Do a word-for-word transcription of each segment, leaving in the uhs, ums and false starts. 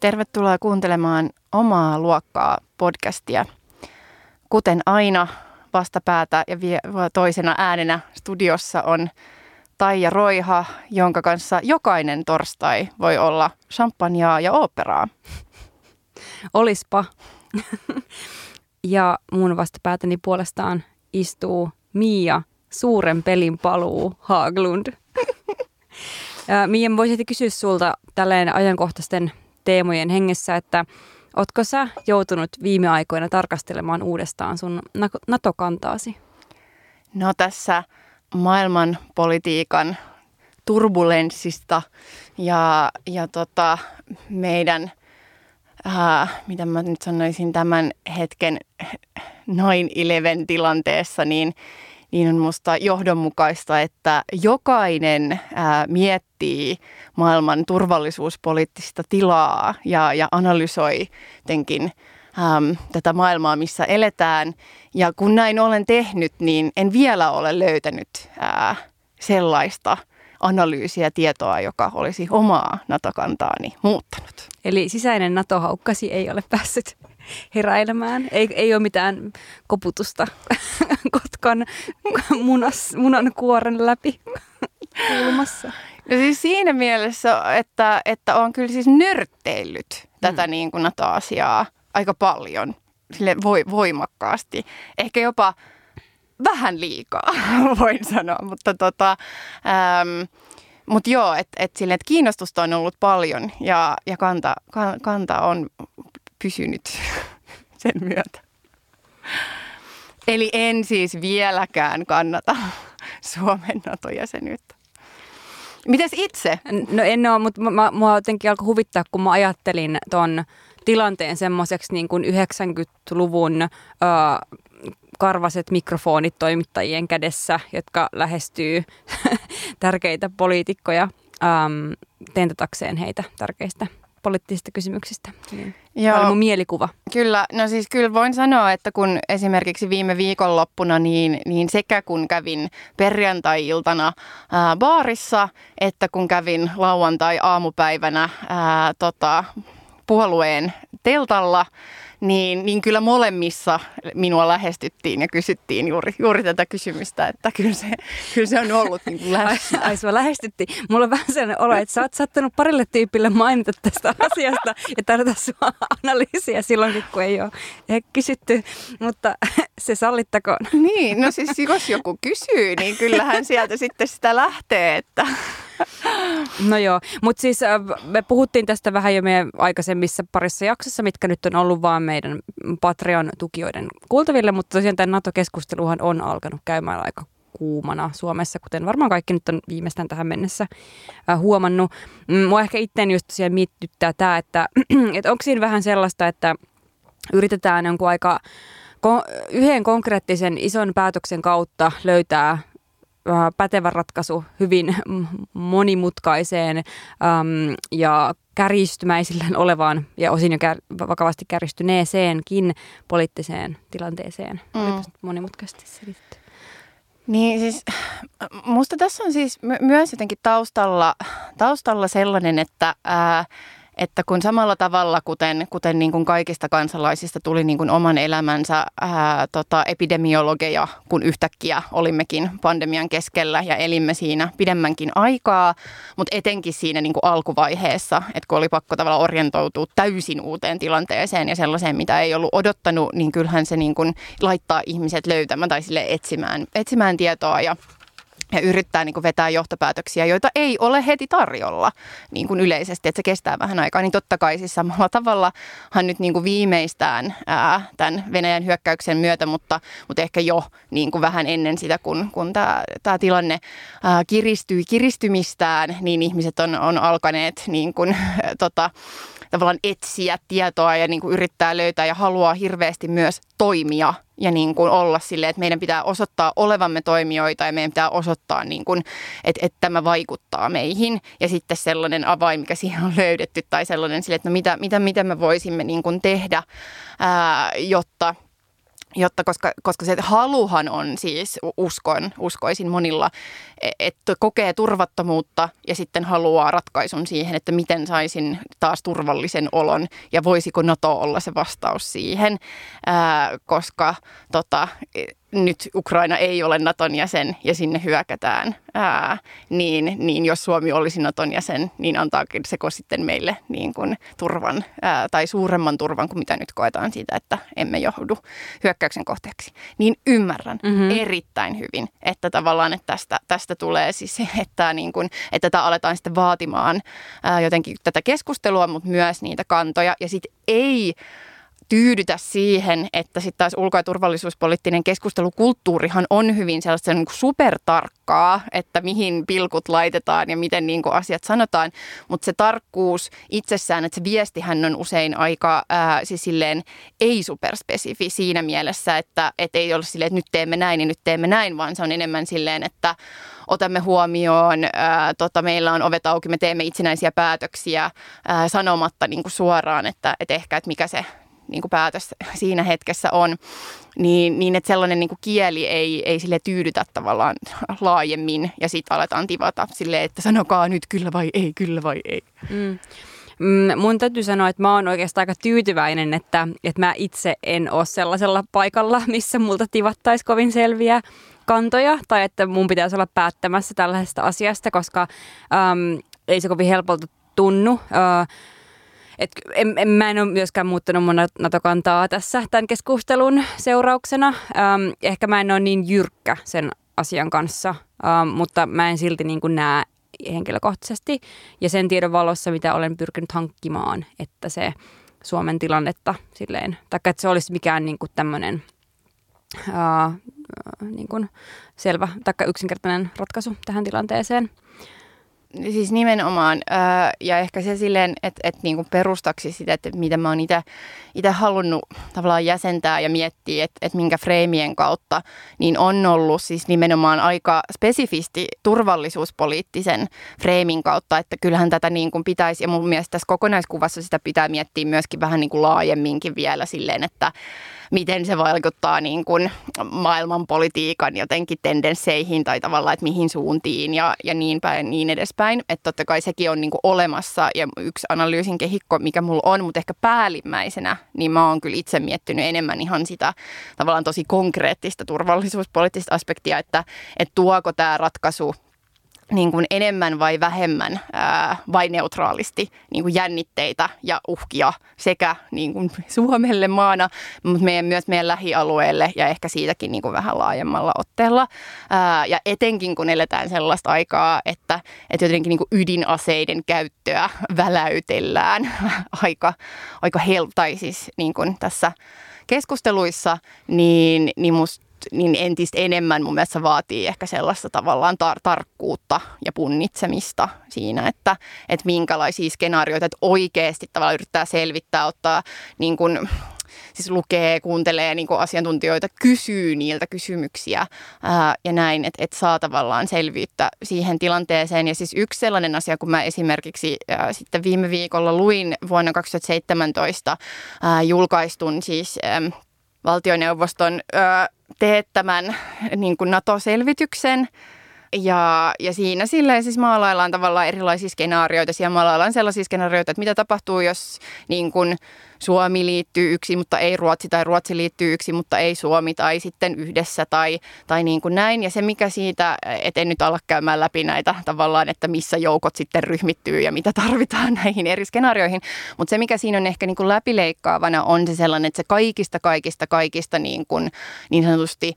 Tervetuloa kuuntelemaan Omaa luokkaa podcastia. Kuten aina vastapäätä ja toisena äänenä studiossa on Taija Roiha, jonka kanssa jokainen torstai voi olla champagnea ja oopperaa. Olispa. Ja mun vastapäätäni puolestaan istuu Miia, suuren pelin paluu Haaglund. Miia, voisin sitten kysyä sulta tälleen ajankohtaisten teemojen hengessä, että ootko sä joutunut viime aikoina tarkastelemaan uudestaan sun NATO-kantaasi? No tässä maailman politiikan turbulenssista ja, ja tota meidän, äh, mitä mä nyt sanoisin tämän hetken nine eleven tilanteessa, niin, niin on musta johdonmukaista, että jokainen äh, miettii maailman turvallisuuspoliittista tilaa ja, ja analysoi jotenkin tätä maailmaa, missä eletään. Ja kun näin olen tehnyt, niin en vielä ole löytänyt ää, sellaista analyysiä tietoa, joka olisi omaa NATO-kantaani muuttanut. Eli sisäinen NATO-haukkasi ei ole päässyt heräilemään. Ei, ei ole mitään koputusta kotkan munas, munan kuoren läpi kulmassa. No siis siinä mielessä, että, että olen kyllä siis nörtteillyt tätä hmm. niin kuin NATO-asiaa aika paljon, sille voimakkaasti. Ehkä jopa vähän liikaa, voin sanoa. Mutta tota, ähm, mut joo, että et et kiinnostusta on ollut paljon ja, ja kanta, kan, kanta on pysynyt sen myötä. Eli en siis vieläkään kannata Suomen NATO-jäsenyyttä. Mites itse? No en ole, mutta mua jotenkin alkoi huvittaa, kun mä ajattelin ton tilanteen semmoiseksi niin kuin yhdeksänkymmentäluvun ö, karvaset mikrofonit toimittajien kädessä, jotka lähestyy tärkeitä poliitikkoja äm, tentatakseen heitä tärkeistä poliittisista kysymyksistä. Niin. Tämä oli mun mielikuva. Kyllä, no siis kyllä voin sanoa, että kun esimerkiksi viime viikonloppuna, niin, niin sekä kun kävin perjantai-iltana ää, baarissa, että kun kävin lauantai-aamupäivänä ää, tota... puolueen teltalla, niin, niin kyllä molemmissa minua lähestyttiin ja kysyttiin juuri, juuri tätä kysymystä, että kyllä se, kyllä se on ollut niin kuin läsnä. Ai, ai sua lähestyttiin. Mulla on vähän sellainen olo, että sä oot saattanut parille tyypille mainita tästä asiasta ja tarjota sua analyysiä silloin, kun ei ole kysytty, mutta se sallittakoon. Niin, no siis jos joku kysyy, niin kyllähän sieltä sitten sitä lähtee, että... No joo, mutta siis me puhuttiin tästä vähän jo meidän aikaisemmissa parissa jaksossa, mitkä nyt on ollut vaan meidän Patreon-tukijoiden kuultaville, mutta tosiaan tämä NATO-keskusteluhan on alkanut käymään aika kuumana Suomessa, kuten varmaan kaikki nyt on viimeistään tähän mennessä huomannut. Mua ehkä itseäni just tosiaan miettyttää tämä, että, että onko siinä vähän sellaista, että yritetään jonkun aika yhden konkreettisen ison päätöksen kautta löytää pätevä ratkaisu hyvin monimutkaiseen äm, ja kärjistymäisillään olevaan ja osin jo kär, vakavasti kärjistyneeseenkin poliittiseen tilanteeseen. Mm. Olipas monimutkaisesti selitetty. Niin siis musta tässä on siis my- myös jotenkin taustalla, taustalla sellainen, että... Ää, Että kun samalla tavalla, kuten, kuten niin kuin kaikista kansalaisista tuli niin kuin oman elämänsä ää, tota, epidemiologeja, kun yhtäkkiä olimmekin pandemian keskellä ja elimme siinä pidemmänkin aikaa, mutta etenkin siinä niin kuin alkuvaiheessa, että kun oli pakko tavallaan orientoitua täysin uuteen tilanteeseen ja sellaiseen, mitä ei ollut odottanut, niin kyllähän se niin kuin laittaa ihmiset löytämään tai sille etsimään, etsimään tietoa ja Ja yrittää niin kuin vetää johtopäätöksiä, joita ei ole heti tarjolla niin kuin yleisesti, että se kestää vähän aikaa. Niin totta kai siis samalla tavallahan nyt niin kuin viimeistään ää, tämän Venäjän hyökkäyksen myötä, mutta, mutta ehkä jo niin kuin vähän ennen sitä, kun, kun tämä, tämä tilanne ää, kiristyy kiristymistään, niin ihmiset on, on alkaneet niin kuin, ää, tota, tavallaan etsiä tietoa ja niin kuin yrittää löytää ja haluaa hirveästi myös toimia. Ja niin kuin olla silleen, että meidän pitää osoittaa olevamme toimijoita ja meidän pitää osoittaa, niin kuin, että, että tämä vaikuttaa meihin. Ja sitten sellainen avain, mikä siihen on löydetty tai sellainen silleen, että no mitä, mitä, mitä me voisimme niin kuin tehdä, ää, jotta... Jotta, koska, koska se haluhan on siis, uskon, uskoisin monilla, että kokee turvattomuutta ja sitten haluaa ratkaisun siihen, että miten saisin taas turvallisen olon ja voisiko NATO olla se vastaus siihen, ää, koska tota, nyt Ukraina ei ole NATOn jäsen ja sinne hyökätään, ää, niin, niin jos Suomi olisi NATOn jäsen, niin antaakin seko sitten meille niin kuin turvan ää, tai suuremman turvan kuin mitä nyt koetaan siitä, että emme johdu hyökkäyksen kohteeksi. Niin ymmärrän mm-hmm. erittäin hyvin, että tavallaan että tästä, tästä tulee siis, että, niin kuin, että tätä aletaan sitten vaatimaan ää, jotenkin tätä keskustelua, mutta myös niitä kantoja ja sitten ei tyydytä siihen, että sitten taas ulko- ja turvallisuuspoliittinen keskustelukulttuurihan on hyvin sellaista niin kuin supertarkkaa, että mihin pilkut laitetaan ja miten niin kuin asiat sanotaan, mutta se tarkkuus itsessään, että se viestihän on usein aika ää, siis silleen ei-superspesifi siinä mielessä, että et ei ole silleen, että nyt teemme näin ja nyt teemme näin, vaan se on enemmän silleen, että otamme huomioon, ää, tota, meillä on ovet auki, me teemme itsenäisiä päätöksiä ää, sanomatta niin kuin suoraan, että et ehkä, että mikä se niin kuin päätös siinä hetkessä on, niin, niin että sellainen niin kuin kieli ei, ei sille tyydytä tavallaan laajemmin ja sitten aletaan tivata silleen, että sanokaa nyt kyllä vai ei, kyllä vai ei. Mm. Mun täytyy sanoa, että mä oon oikeastaan aika tyytyväinen, että, että mä itse en ole sellaisella paikalla, missä multa tivattaisi kovin selviä kantoja tai että mun pitäisi olla päättämässä tällaisesta asiasta, koska äm, ei se kovin helpolta tunnu. Äh, Et en, en, mä en ole myöskään muuttanut mun NATO-kantaa tässä tämän keskustelun seurauksena. Ähm, ehkä mä en ole niin jyrkkä sen asian kanssa, ähm, mutta mä en silti niin kuin näe henkilökohtaisesti. Ja sen tiedon valossa, mitä olen pyrkinyt hankkimaan, että se Suomen tilannetta silleen, tai että se olisi mikään niin kuin tämmöinen äh, niin kuin selvä tai yksinkertainen ratkaisu tähän tilanteeseen. Siis nimenomaan, ja ehkä se silleen, että, että niin kuin perustaksi sitä, että mitä mä oon itse halunnut tavallaan jäsentää ja miettiä, että, että minkä freimien kautta, niin on ollut siis nimenomaan aika spesifisti turvallisuuspoliittisen freimin kautta, että kyllähän tätä niin kuin pitäisi, ja mun mielestä tässä kokonaiskuvassa sitä pitää miettiä myöskin vähän niin kuin laajemminkin vielä silleen, että miten se vaikuttaa niin kuin maailmanpolitiikan jotenkin tendensseihin tai tavallaan, että mihin suuntiin ja, ja niin päin, niin edespäin. Että totta kai sekin on niin kuin olemassa ja yksi analyysin kehikko, mikä mulla on, mutta ehkä päällimmäisenä, niin mä oon kyllä itse miettinyt enemmän ihan sitä tavallaan tosi konkreettista turvallisuuspoliittista aspektia, että, että tuoko tämä ratkaisu niin kuin enemmän vai vähemmän ää, vai neutraalisti niin kuin jännitteitä ja uhkia sekä niin kuin Suomelle maana, mutta meidän, myös meidän lähialueelle ja ehkä siitäkin niin kuin vähän laajemmalla otteella. Ää, ja etenkin kun eletään sellaista aikaa, että, että jotenkin niin kuin ydinaseiden käyttöä väläytellään aika, aika hel- tai siis niin kuin tässä keskusteluissa, niin, niin musta niin entistä enemmän mun mielestä vaatii ehkä sellaista tavallaan tar- tarkkuutta ja punnitsemista siinä, että, että minkälaisia skenaarioita, että oikeasti tavallaan yrittää selvittää, ottaa niin kuin, siis lukee, kuuntelee niin kuin asiantuntijoita, kysyy niiltä kysymyksiä ää, ja näin, että, että saa tavallaan selvyyttä siihen tilanteeseen. Ja siis yksi sellainen asia, kun mä esimerkiksi ää, sitten viime viikolla luin vuonna kaksituhattaseitsemäntoista ää, julkaistun siis ää, valtioneuvoston ää, teettämän niin kuin NATO-selvityksen ja, ja siinä silleen siis maalaillaan tavallaan erilaisia skenaarioita. Siellä maalaillaan sellaisia skenaarioita, että mitä tapahtuu, jos niin kuin Suomi liittyy yksi, mutta ei Ruotsi, tai Ruotsi liittyy yksi, mutta ei Suomi, tai sitten yhdessä, tai, tai niin kuin näin. Ja se, mikä siitä, että en nyt ala käymään läpi näitä tavallaan, että missä joukot sitten ryhmittyy ja mitä tarvitaan näihin eri skenaarioihin. Mutta se, mikä siinä on ehkä niin kuin läpileikkaavana, on se sellainen, että se kaikista, kaikista, kaikista niin kuin niin sanotusti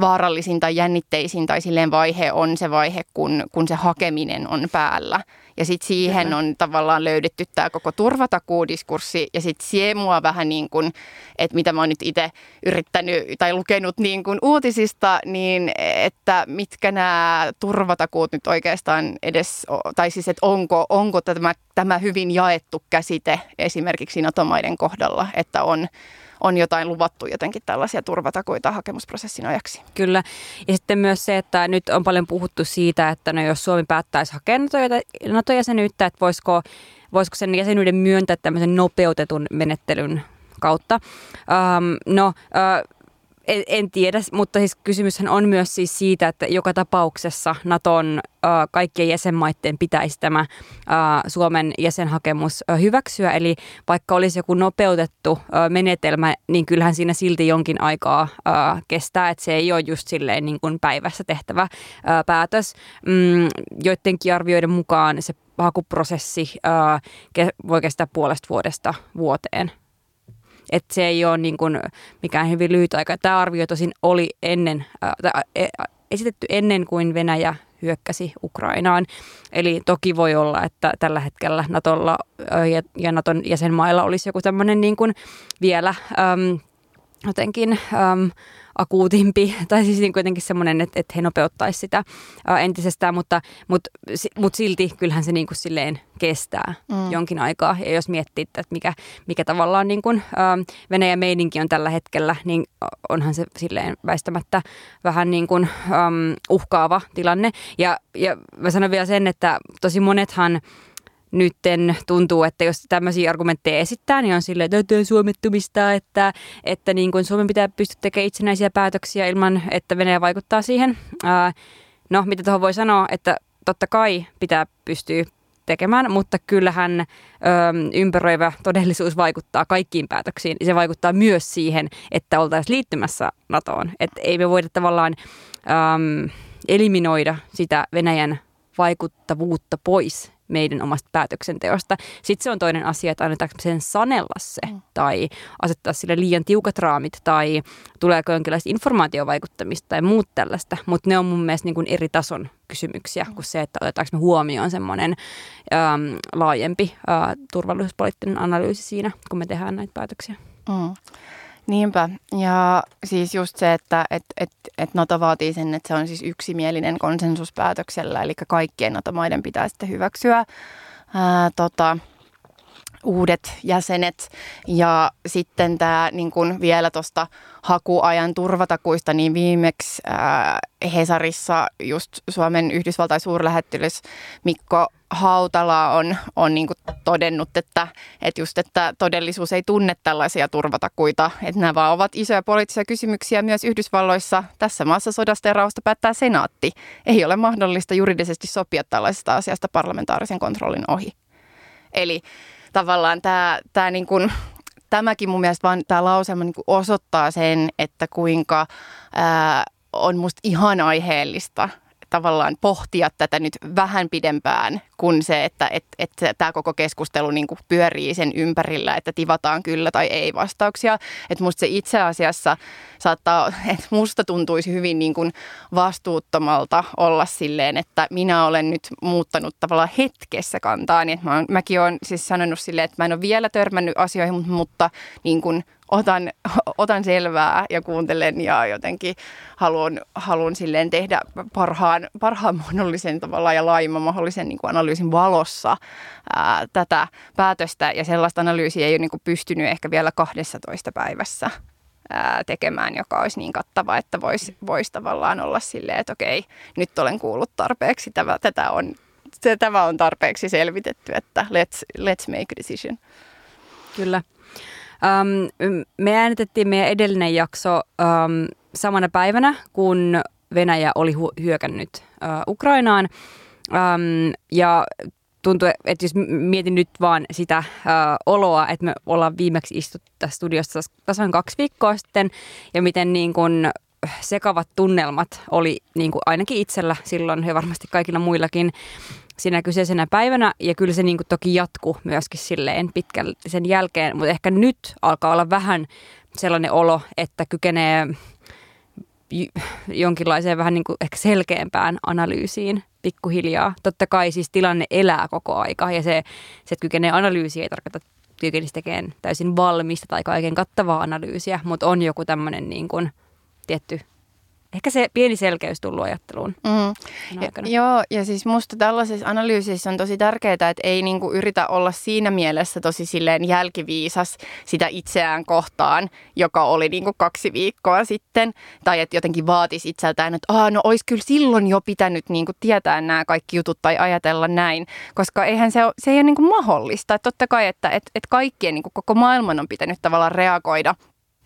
vaarallisin tai jännitteisin tai silleen vaihe on se vaihe, kun, kun se hakeminen on päällä. Ja sitten siihen on tavallaan löydetty tämä koko turvatakuudiskurssi ja sitten siemua vähän niin kuin, että mitä mä oon nyt itse yrittänyt tai lukenut niin kuin uutisista, niin että mitkä nämä turvatakuut nyt oikeastaan edes, tai siis että onko, onko tämä, tämä hyvin jaettu käsite esimerkiksi NATO-maiden kohdalla, että on on jotain luvattu jotenkin tällaisia turvatakuita hakemusprosessin ajaksi. Kyllä. Ja sitten myös se, että nyt on paljon puhuttu siitä, että no jos Suomi päättäisi hakea NATO-jäsenyyttä, että voisiko, voisiko sen jäsenyyden myöntää tämmöisen nopeutetun menettelyn kautta. Um, no... Uh, En tiedä, mutta siis kysymyshän on myös siis siitä, että joka tapauksessa Naton kaikkien jäsenmaiden pitäisi tämä Suomen jäsenhakemus hyväksyä. Eli vaikka olisi joku nopeutettu menetelmä, niin kyllähän siinä silti jonkin aikaa kestää. Että se ei ole just silleen niin kuin päivässä tehtävä päätös. Joidenkin arvioiden mukaan se hakuprosessi voi kestää puolesta vuodesta vuoteen. Että se ei ole niin kuin mikään hyvin lyhyt aika. Tämä arvio tosin oli ennen, äh, esitetty ennen kuin Venäjä hyökkäsi Ukrainaan. Eli toki voi olla, että tällä hetkellä Natolla äh, ja Naton jäsenmailla olisi joku tämmöinen niin kuin vielä ähm, jotenkin ähm, akuutimpi, tai siis niin kuitenkin semmoinen, että, että he nopeuttaisi sitä äh, entisestään, mutta, mutta, mutta silti kyllähän se niin kuin silleen kestää mm. jonkin aikaa. Ja jos miettii, että mikä, mikä tavallaan niin kuin, ähm, Venäjän meininki on tällä hetkellä, niin onhan se silleen väistämättä vähän niin kuin, ähm, uhkaava tilanne. Ja, ja mä sanon vielä sen, että tosi monethan nytten tuntuu, että jos tämmöisiä argumentteja esittää, niin on silleen, että suomettumista, että, että niin kuin Suomen pitää pystyä tekemään itsenäisiä päätöksiä ilman, että Venäjä vaikuttaa siihen. Ää, no, mitä tuohon voi sanoa, että totta kai pitää pystyä tekemään, mutta kyllähän ö, ympäröivä todellisuus vaikuttaa kaikkiin päätöksiin. Se vaikuttaa myös siihen, että oltaisiin liittymässä NATOon. Että ei me voida tavallaan äm, eliminoida sitä Venäjän vaikuttavuutta pois meidän omasta päätöksenteosta. Sitten se on toinen asia, että annetaanko sen sanella se tai asettaa sille liian tiukat raamit tai tuleeko jonkinlaista informaatiovaikuttamista tai muut tällaista, mutta ne on mun mielestä niin kuin eri tason kysymyksiä kuin se, että otetaanko me huomioon semmoinen ähm, laajempi äh, turvallisuuspoliittinen analyysi siinä, kun me tehdään näitä päätöksiä. Mm. Niinpä. Ja siis just se, että et, et, et NATO vaatii sen, että se on siis yksimielinen konsensuspäätöksellä, eli kaikkien NATO-maiden pitää sitten hyväksyä ää, tota, uudet jäsenet. Ja sitten tämä niin kun vielä tuosta hakuajan turvatakuista, niin viimeksi ää, Hesarissa just Suomen Yhdysvaltain suurlähettiläs Mikko Hautala on, on niin kuin todennut, että, että, just, että todellisuus ei tunne tällaisia turvatakuita. Että nämä vaan ovat isoja poliittisia kysymyksiä myös Yhdysvalloissa. Tässä maassa sodasta ja rauhasta päättää senaatti. Ei ole mahdollista juridisesti sopia tällaisesta asiasta parlamentaarisen kontrollin ohi. Eli tavallaan tämä, tämä niin kuin, tämäkin mun mielestä vaan tämä lauselma niin kuin osoittaa sen, että kuinka ää, on musta ihan aiheellista tavallaan pohtia tätä nyt vähän pidempään kuin se, että et, et tämä koko keskustelu niin kuin pyörii sen ympärillä, että tivataan kyllä tai ei vastauksia. Että musta se itse asiassa saattaa, että musta tuntuisi hyvin niin kuin vastuuttomalta olla silleen, että minä olen nyt muuttanut tavallaan hetkessä kantaa. Niin mä oon, mäkin olen siis sanonut silleen, että mä en ole vielä törmännyt asioihin, mutta, mutta niin kuin Otan, otan selvää ja kuuntelen ja jotenkin haluan, haluan silleen tehdä parhaan, parhaan mahdollisen tavalla ja laajimman mahdollisen niin kuin analyysin valossa ää, tätä päätöstä. Ja sellaista analyysiä ei ole niin kuin pystynyt ehkä vielä kahdessatoista päivässä ää, tekemään, joka olisi niin kattava, että voisi vois tavallaan olla silleen, että okei, nyt olen kuullut tarpeeksi. Tämä, tätä on, se, tämä on tarpeeksi selvitetty, että let's, let's make a decision. Kyllä. Um, me äänitettiin meidän edellinen jakso um, samana päivänä, kun Venäjä oli hu- hyökännyt uh, Ukrainaan. Um, ja tuntuu, että jos mietin nyt vaan sitä uh, oloa, että me ollaan viimeksi istuttu tässä studiossa tasan kaksi viikkoa sitten, ja miten niin kun sekavat tunnelmat oli niin kun ainakin itsellä silloin ja varmasti kaikilla muillakin siinä kyseisenä päivänä, ja kyllä se niin kuin toki jatkuu myöskin silleen pitkälti sen jälkeen, mutta ehkä nyt alkaa olla vähän sellainen olo, että kykenee jonkinlaiseen vähän niin kuin ehkä selkeämpään analyysiin pikkuhiljaa. Totta kai siis tilanne elää koko aika, ja se, se että kykenee analyysiä ei tarkoita kykenisi tekemään täysin valmista tai kaiken kattavaa analyysiä, mutta on joku tämmöinen niin kuin tietty ehkä se pieni selkeys tullut ajatteluun. Mm. Ja, joo, ja siis musta tällaisissa analyysissä on tosi tärkeää, että ei niinku yritä olla siinä mielessä tosi silleen jälkiviisas sitä itseään kohtaan, joka oli niinku kaksi viikkoa sitten. Tai että jotenkin vaatisi itseltään, että aah, no olisi kyllä silloin jo pitänyt niinku tietää nämä kaikki jutut tai ajatella näin. Koska eihän se, ole, se ei ole niinku mahdollista. Et totta kai, että et, et kaikkien niinku koko maailman on pitänyt tavallaan reagoida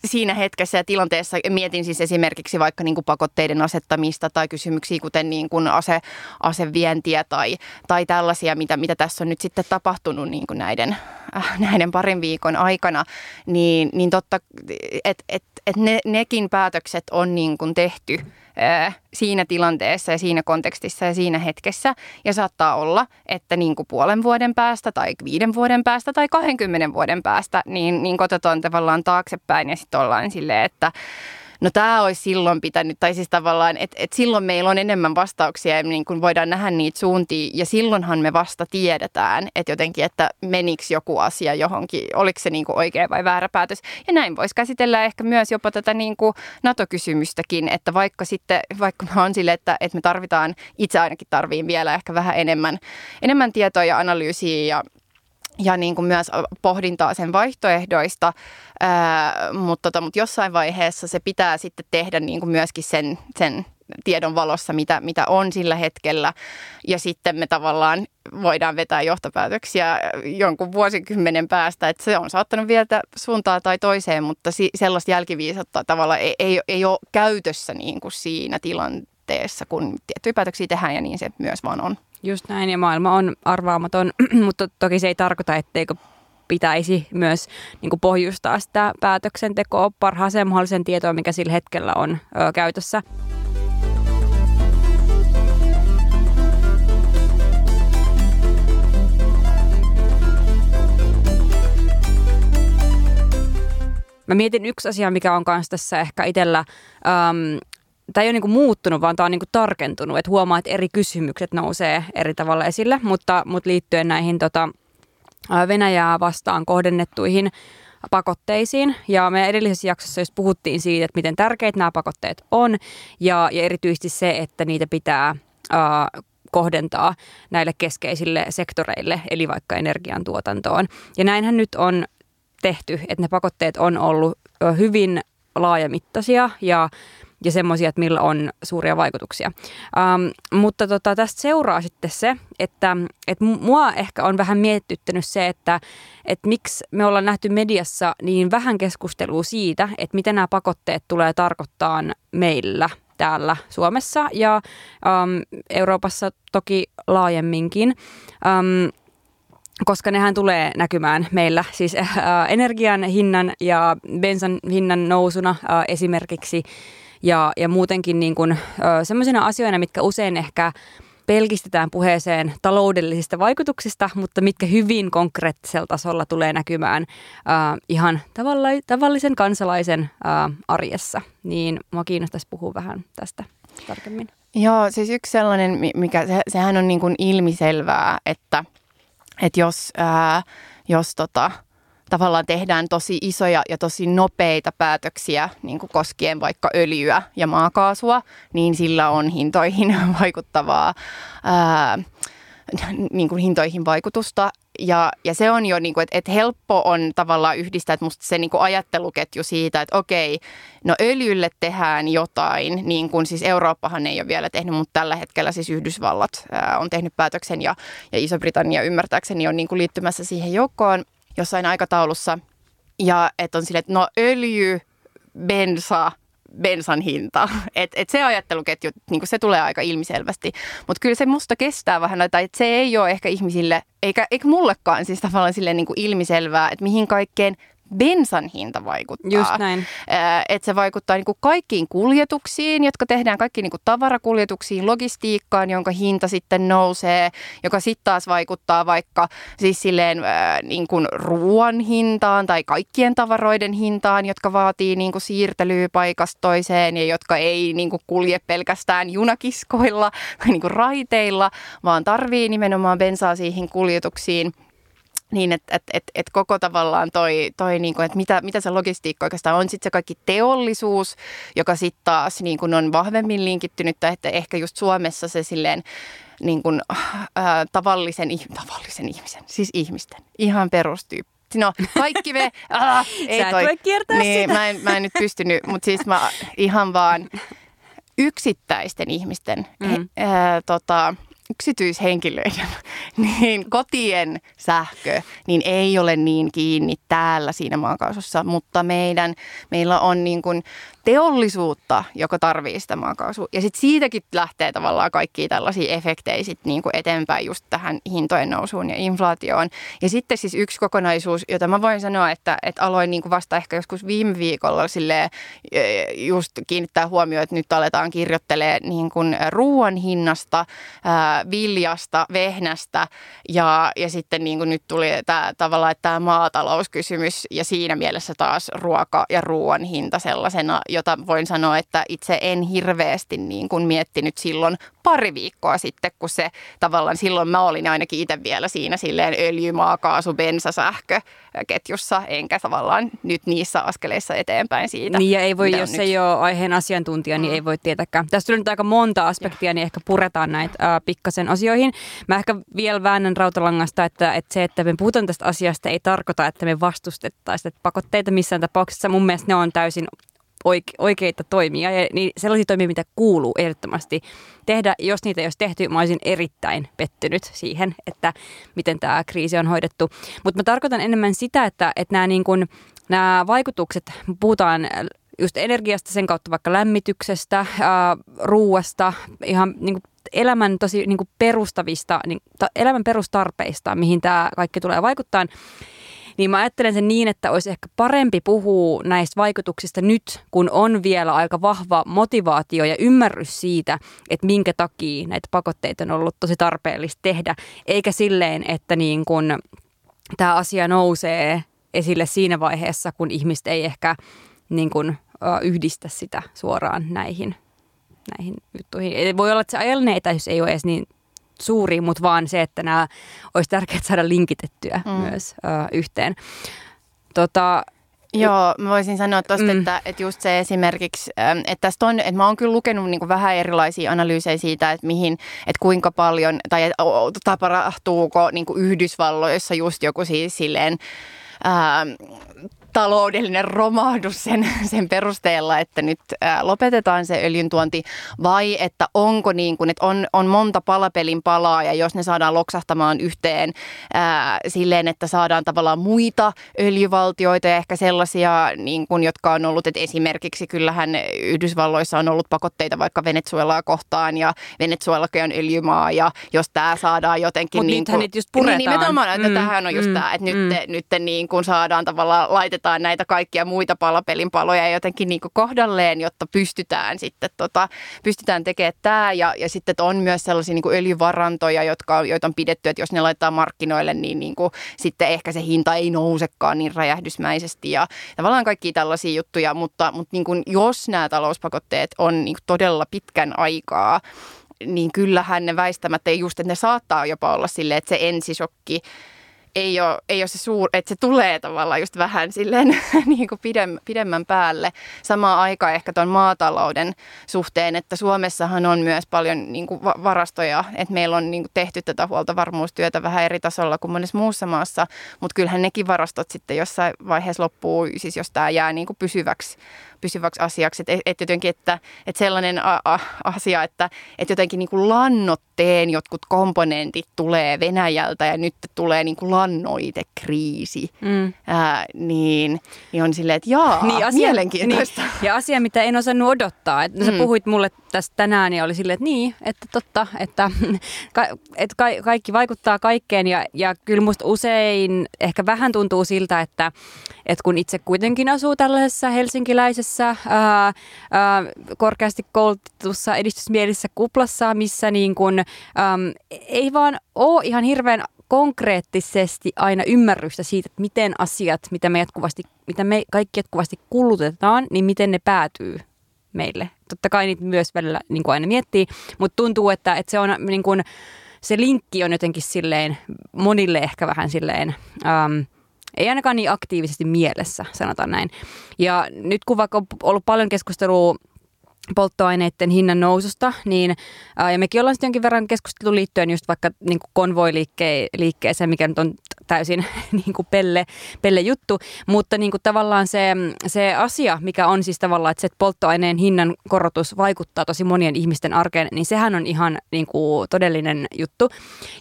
siinä hetkessä ja tilanteessa. Mietin siis esimerkiksi vaikka niin kuin pakotteiden asettamista tai kysymyksiä, kuten niin kuin ase, asevientiä tai, tai tällaisia, mitä, mitä tässä on nyt sitten tapahtunut niin kuin näiden, äh, näiden parin viikon aikana, niin, niin totta, että et, et ne, nekin päätökset on niin kuin tehty äh, siinä tilanteessa ja siinä kontekstissa ja siinä hetkessä. Ja saattaa olla, että niin kuin puolen vuoden päästä tai viiden vuoden päästä tai kahdenkymmenen vuoden päästä, niin, niin katsotaan tavallaan taaksepäin ja sitten ollaan silleen, että no tämä olisi silloin pitänyt, tai siis tavallaan, että et silloin meillä on enemmän vastauksia ja niin kuin voidaan nähdä niitä suuntia ja silloinhan me vasta tiedetään, että jotenkin, että menikö joku asia johonkin, oliko se niin kuin oikea vai väärä päätös. Ja näin voisi käsitellä ehkä myös jopa tätä niin kuin NATO-kysymystäkin, että vaikka sitten, vaikka mä oon sille, että, että me tarvitaan, itse ainakin tarviin vielä ehkä vähän enemmän, enemmän tietoa ja analyysiä ja Ja niin kuin myös pohdintaa sen vaihtoehdoista, ää, mutta, tota, mutta jossain vaiheessa se pitää sitten tehdä niin kuin myöskin sen, sen tiedon valossa, mitä, mitä on sillä hetkellä. Ja sitten me tavallaan voidaan vetää johtopäätöksiä jonkun vuosikymmenen päästä, että se on saattanut vielä suuntaan tai toiseen, mutta si- sellaista jälkiviisautta tavallaan ei, ei, ei ole käytössä niin kuin siinä tilanteessa, kun tiettyjä päätöksiä tehdään ja niin se myös vaan on. Just näin, ja maailma on arvaamaton, mutta toki se ei tarkoita, etteikö pitäisi myös niin kuin pohjustaa sitä päätöksentekoa parhaaseen mahdolliseen tietoon, mikä sillä hetkellä on ö, käytössä. Mä mietin yksi asia, mikä on kanssa tässä ehkä itsellä. Äm, Tämä ei ole niin kuin muuttunut, vaan tämä on niin kuin tarkentunut, että huomaa, että eri kysymykset nousee eri tavalla esille, mutta, mutta liittyen näihin tota, Venäjää vastaan kohdennettuihin pakotteisiin. Ja meidän edellisessä jaksossa just puhuttiin siitä, että miten tärkeitä nämä pakotteet on ja, ja erityisesti se, että niitä pitää ää, kohdentaa näille keskeisille sektoreille, eli vaikka energiantuotantoon. Ja näinhän nyt on tehty, että ne pakotteet on ollut hyvin laajamittaisia ja ja semmoisia, että millä on suuria vaikutuksia. Ähm, mutta tota, tästä seuraa sitten se, että et mua ehkä on vähän miettyttänyt se, että et miksi me ollaan nähty mediassa niin vähän keskustelua siitä, että mitä nämä pakotteet tulee tarkoittaa meillä täällä Suomessa ja ähm, Euroopassa toki laajemminkin. Ähm, Koska nehän tulee näkymään meillä siis äh, energian hinnan ja bensan hinnan nousuna äh, esimerkiksi ja, ja muutenkin niin kuin, äh, sellaisina asioina, mitkä usein ehkä pelkistetään puheeseen taloudellisista vaikutuksista, mutta mitkä hyvin konkreettisella tasolla tulee näkymään äh, ihan tavalla- tavallisen kansalaisen äh, arjessa. Niin mua kiinnostaisi puhua vähän tästä tarkemmin. Joo, siis yksi sellainen, mikä se, sehän on niin kuin ilmiselvää, että Että jos, ää, jos tota, tavallaan tehdään tosi isoja ja tosi nopeita päätöksiä niin kuin koskien vaikka öljyä ja maakaasua, niin sillä on hintoihin vaikuttavaa, ää, niin kuin hintoihin vaikutusta. Ja, ja se on jo, niin kuin, että, että helppo on tavallaan yhdistää, että musta se niin kuin ajatteluketju siitä, että okei, no öljylle tehdään jotain, niin kuin siis Eurooppahan ei ole vielä tehnyt, mutta tällä hetkellä siis Yhdysvallat ää, on tehnyt päätöksen ja, ja Iso-Britannia ymmärtääkseni on niin kuin liittymässä siihen joukkoon jossain aikataulussa. Ja että on silleen, että no öljy, bensa, bensan hinta. Että et se ajatteluketju, niinku se tulee aika ilmiselvästi. Mutta kyllä se musta kestää vähän, tai että se ei ole ehkä ihmisille, eikä, eikä mullekaan siis tavallaan silleen niinku ilmiselvää, että mihin kaikkeen bensan hinta vaikuttaa. Just näin. Että se vaikuttaa niinku kaikkiin kuljetuksiin, jotka tehdään kaikkiin niinku tavarakuljetuksiin, logistiikkaan, jonka hinta sitten nousee, joka sitten taas vaikuttaa vaikka siis silleen äh, niinku ruoan hintaan tai kaikkien tavaroiden hintaan, jotka vaatii niinku siirtelyä paikasta toiseen ja jotka ei niinku kulje pelkästään junakiskoilla tai niinku raiteilla, vaan tarvii nimenomaan bensaa siihen kuljetuksiin. Niin, että et, et, et koko tavallaan toi, toi niinku, että mitä, mitä se logistiikka oikeastaan on. Sitten se kaikki teollisuus, joka sitten taas niinku, on vahvemmin linkittynyt, että ehkä just Suomessa se silleen niinku, ää, tavallisen, tavallisen ihmisen, siis ihmisten, ihan perustyyppi. No kaikki me, ah, ei toi. Sä et kiertää niin, sitä. Mä en, mä en nyt pystynyt, mutta siis mä ihan vaan yksittäisten ihmisten, mm. ää, tota... yksityishenkilöiden niin kotien sähkö niin ei ole niin kiinni täällä siinä maakaasussa, mutta meidän, meillä on niin kuin teollisuutta, joka tarvii sitä maakaasua. Ja sitten siitäkin lähtee tavallaan kaikkia tällaisia efektejä sit niin kuin eteenpäin just tähän hintojen nousuun ja inflaatioon. Ja sitten siis yksi kokonaisuus, jota mä voin sanoa, että, että aloin niin kuin vasta ehkä joskus viime viikolla silleen just kiinnittää huomioon, että nyt aletaan kirjoittelemaan niin kuin ruoan hinnasta, viljasta, vehnästä ja, ja sitten niin kuin nyt tuli tämä tavallaan tämä maatalouskysymys ja siinä mielessä taas ruoka ja ruoan hinta sellaisena, jota voin sanoa, että itse en hirveästi niin kuin miettinyt silloin pari viikkoa sitten, kun se tavallaan silloin mä olin ainakin itse vielä siinä silleen öljy, maakaasu, bensa, sähkö ketjussa, enkä tavallaan nyt niissä askeleissa eteenpäin siitä. Niin ja ei voi, jos nyt ei ole aiheen asiantuntija, niin mm. ei voi tietääkään. Tässä on nyt aika monta aspektia, ja niin ehkä puretaan näitä äh, pikkasen osioihin. Mä ehkä vielä väännän rautalangasta, että, että se, että me puhutaan tästä asiasta, ei tarkoita, että me vastustettaisiin pakotteita missään tapauksessa. Mun mielestä ne on täysin oikeita toimia ja sellaisia toimia, mitä kuuluu ehdottomasti tehdä. Jos niitä ei olisi tehty, mä olisin erittäin pettynyt siihen, että miten tämä kriisi on hoidettu. Mutta mä tarkoitan enemmän sitä, että, että nämä, niin kun, nämä vaikutukset, puhutaan just energiasta, sen kautta vaikka lämmityksestä, ää, ruuasta, ihan niin kuin elämän tosi niin kuin perustavista, niin, ta, elämän perustarpeista, mihin tämä kaikki tulee vaikuttaa. Niin mä ajattelen sen niin, että olisi ehkä parempi puhua näistä vaikutuksista nyt, kun on vielä aika vahva motivaatio ja ymmärrys siitä, että minkä takia näitä pakotteita on ollut tosi tarpeellista tehdä. Eikä silleen, että niin kun tämä asia nousee esille siinä vaiheessa, kun ihmiset ei ehkä niin kun yhdistä sitä suoraan näihin, näihin juttuihin. Voi olla, että se ajallinen etäisyys ei ole edes niin suuri, mutta vaan se, että nämä olisi tärkeää saada linkitettyä mm. myös ö, yhteen. Tota, Joo, mä voisin sanoa tuosta, mm. että, että just se esimerkiksi, että tästä on, että mä oon kyllä lukenut niin kuin vähän erilaisia analyysejä siitä, että mihin, että kuinka paljon, tai että tapahtuuko niin kuin Yhdysvalloissa just joku siis silleen, ää, taloudellinen romahdus sen, sen perusteella, että nyt lopetetaan se öljyntuonti, vai että onko niin kuin, että on, on monta palapelin palaa ja jos ne saadaan loksahtamaan yhteen ää, silleen, että saadaan tavallaan muita öljyvaltioita ja ehkä sellaisia, niin kuin, jotka on ollut, että esimerkiksi kyllähän Yhdysvalloissa on ollut pakotteita vaikka Venezuelaa kohtaan ja Venezuelakin on öljymaa ja jos tämä saadaan jotenkin Mut niin kuin... Mutta just puretaan. Niin nimenomaan, että mm, tämähän on just mm, tämä, että mm. nyt, nyt niin kuin saadaan tavallaan laitetaan näitä kaikkia muita palapelin paloja jotenkin niin kuin kohdalleen, jotta pystytään sitten tota, pystytään tekemään tämä. Ja, ja sitten on myös sellaisia niin kuin öljyvarantoja, jotka, joita on pidetty, että jos ne laitetaan markkinoille, niin, niin kuin, sitten ehkä se hinta ei nousekaan niin räjähdysmäisesti. Ja tavallaan kaikki tällaisia juttuja, mutta, mutta niin kuin, jos nämä talouspakotteet on niin kuin todella pitkän aikaa, niin kyllähän ne väistämättä just, että ne saattaa jopa olla silleen, että se ensisokki Ei ole, ei ole se suur, että se tulee tavallaan just vähän silleen niin kuin pidemmän päälle. Samaan aikaan ehkä tuon maatalouden suhteen, että Suomessahan on myös paljon niin kuin varastoja, että meillä on niin kuin tehty tätä huoltovarmuustyötä vähän eri tasolla kuin monessa muussa maassa, mutta kyllähän nekin varastot sitten jossain vaiheessa loppuu, siis jos tämä jää niin kuin pysyväksi, pysyväksi asiaksi. Että et jotenkin, että et sellainen a- a- asia, että et jotenkin niin kuin lannoitteen jotkut komponentit tulee Venäjältä ja nyt tulee niin kuin lannoitekriisi, mm. Ää, niin, niin on silleen, että jaa, niin asia, mielenkiintoista. Niin, ja asia, mitä en osannut odottaa. Et, no, sä mm. puhuit mulle tästä tänään ja oli silleen, että niin, että totta, että ka, et ka, kaikki vaikuttaa kaikkeen ja, ja kyllä musta usein ehkä vähän tuntuu siltä, että et kun itse kuitenkin asuu tällaisessa helsinkiläisessä ää, ää, korkeasti koulutetussa edistysmielisessä kuplassa, missä niin kun, äm, ei vaan ole ihan hirveän konkreettisesti aina ymmärrystä siitä, että miten asiat, mitä me, jatkuvasti, mitä me kaikki jatkuvasti kulutetaan, niin miten ne päätyy meille. Totta kai niitä myös välillä niin kuin aina miettii, mutta tuntuu, että, että se on niin kuin, se linkki on jotenkin silleen monille ehkä vähän silleen, äm, ei ainakaan niin aktiivisesti mielessä, sanotaan näin. Ja nyt kun vaikka on ollut paljon keskustelua polttoaineiden hinnan noususta, niin ää, ja mekin ollaan sitten jonkin verran keskusteltu liittyen just vaikka niin kuin konvoiliikkeeseen, mikä nyt on täysin niin kuin pelle, pelle juttu, mutta niin kuin tavallaan se, se asia, mikä on siis tavallaan, että se että polttoaineen hinnan korotus vaikuttaa tosi monien ihmisten arkeen, niin sehän on ihan niin kuin todellinen juttu.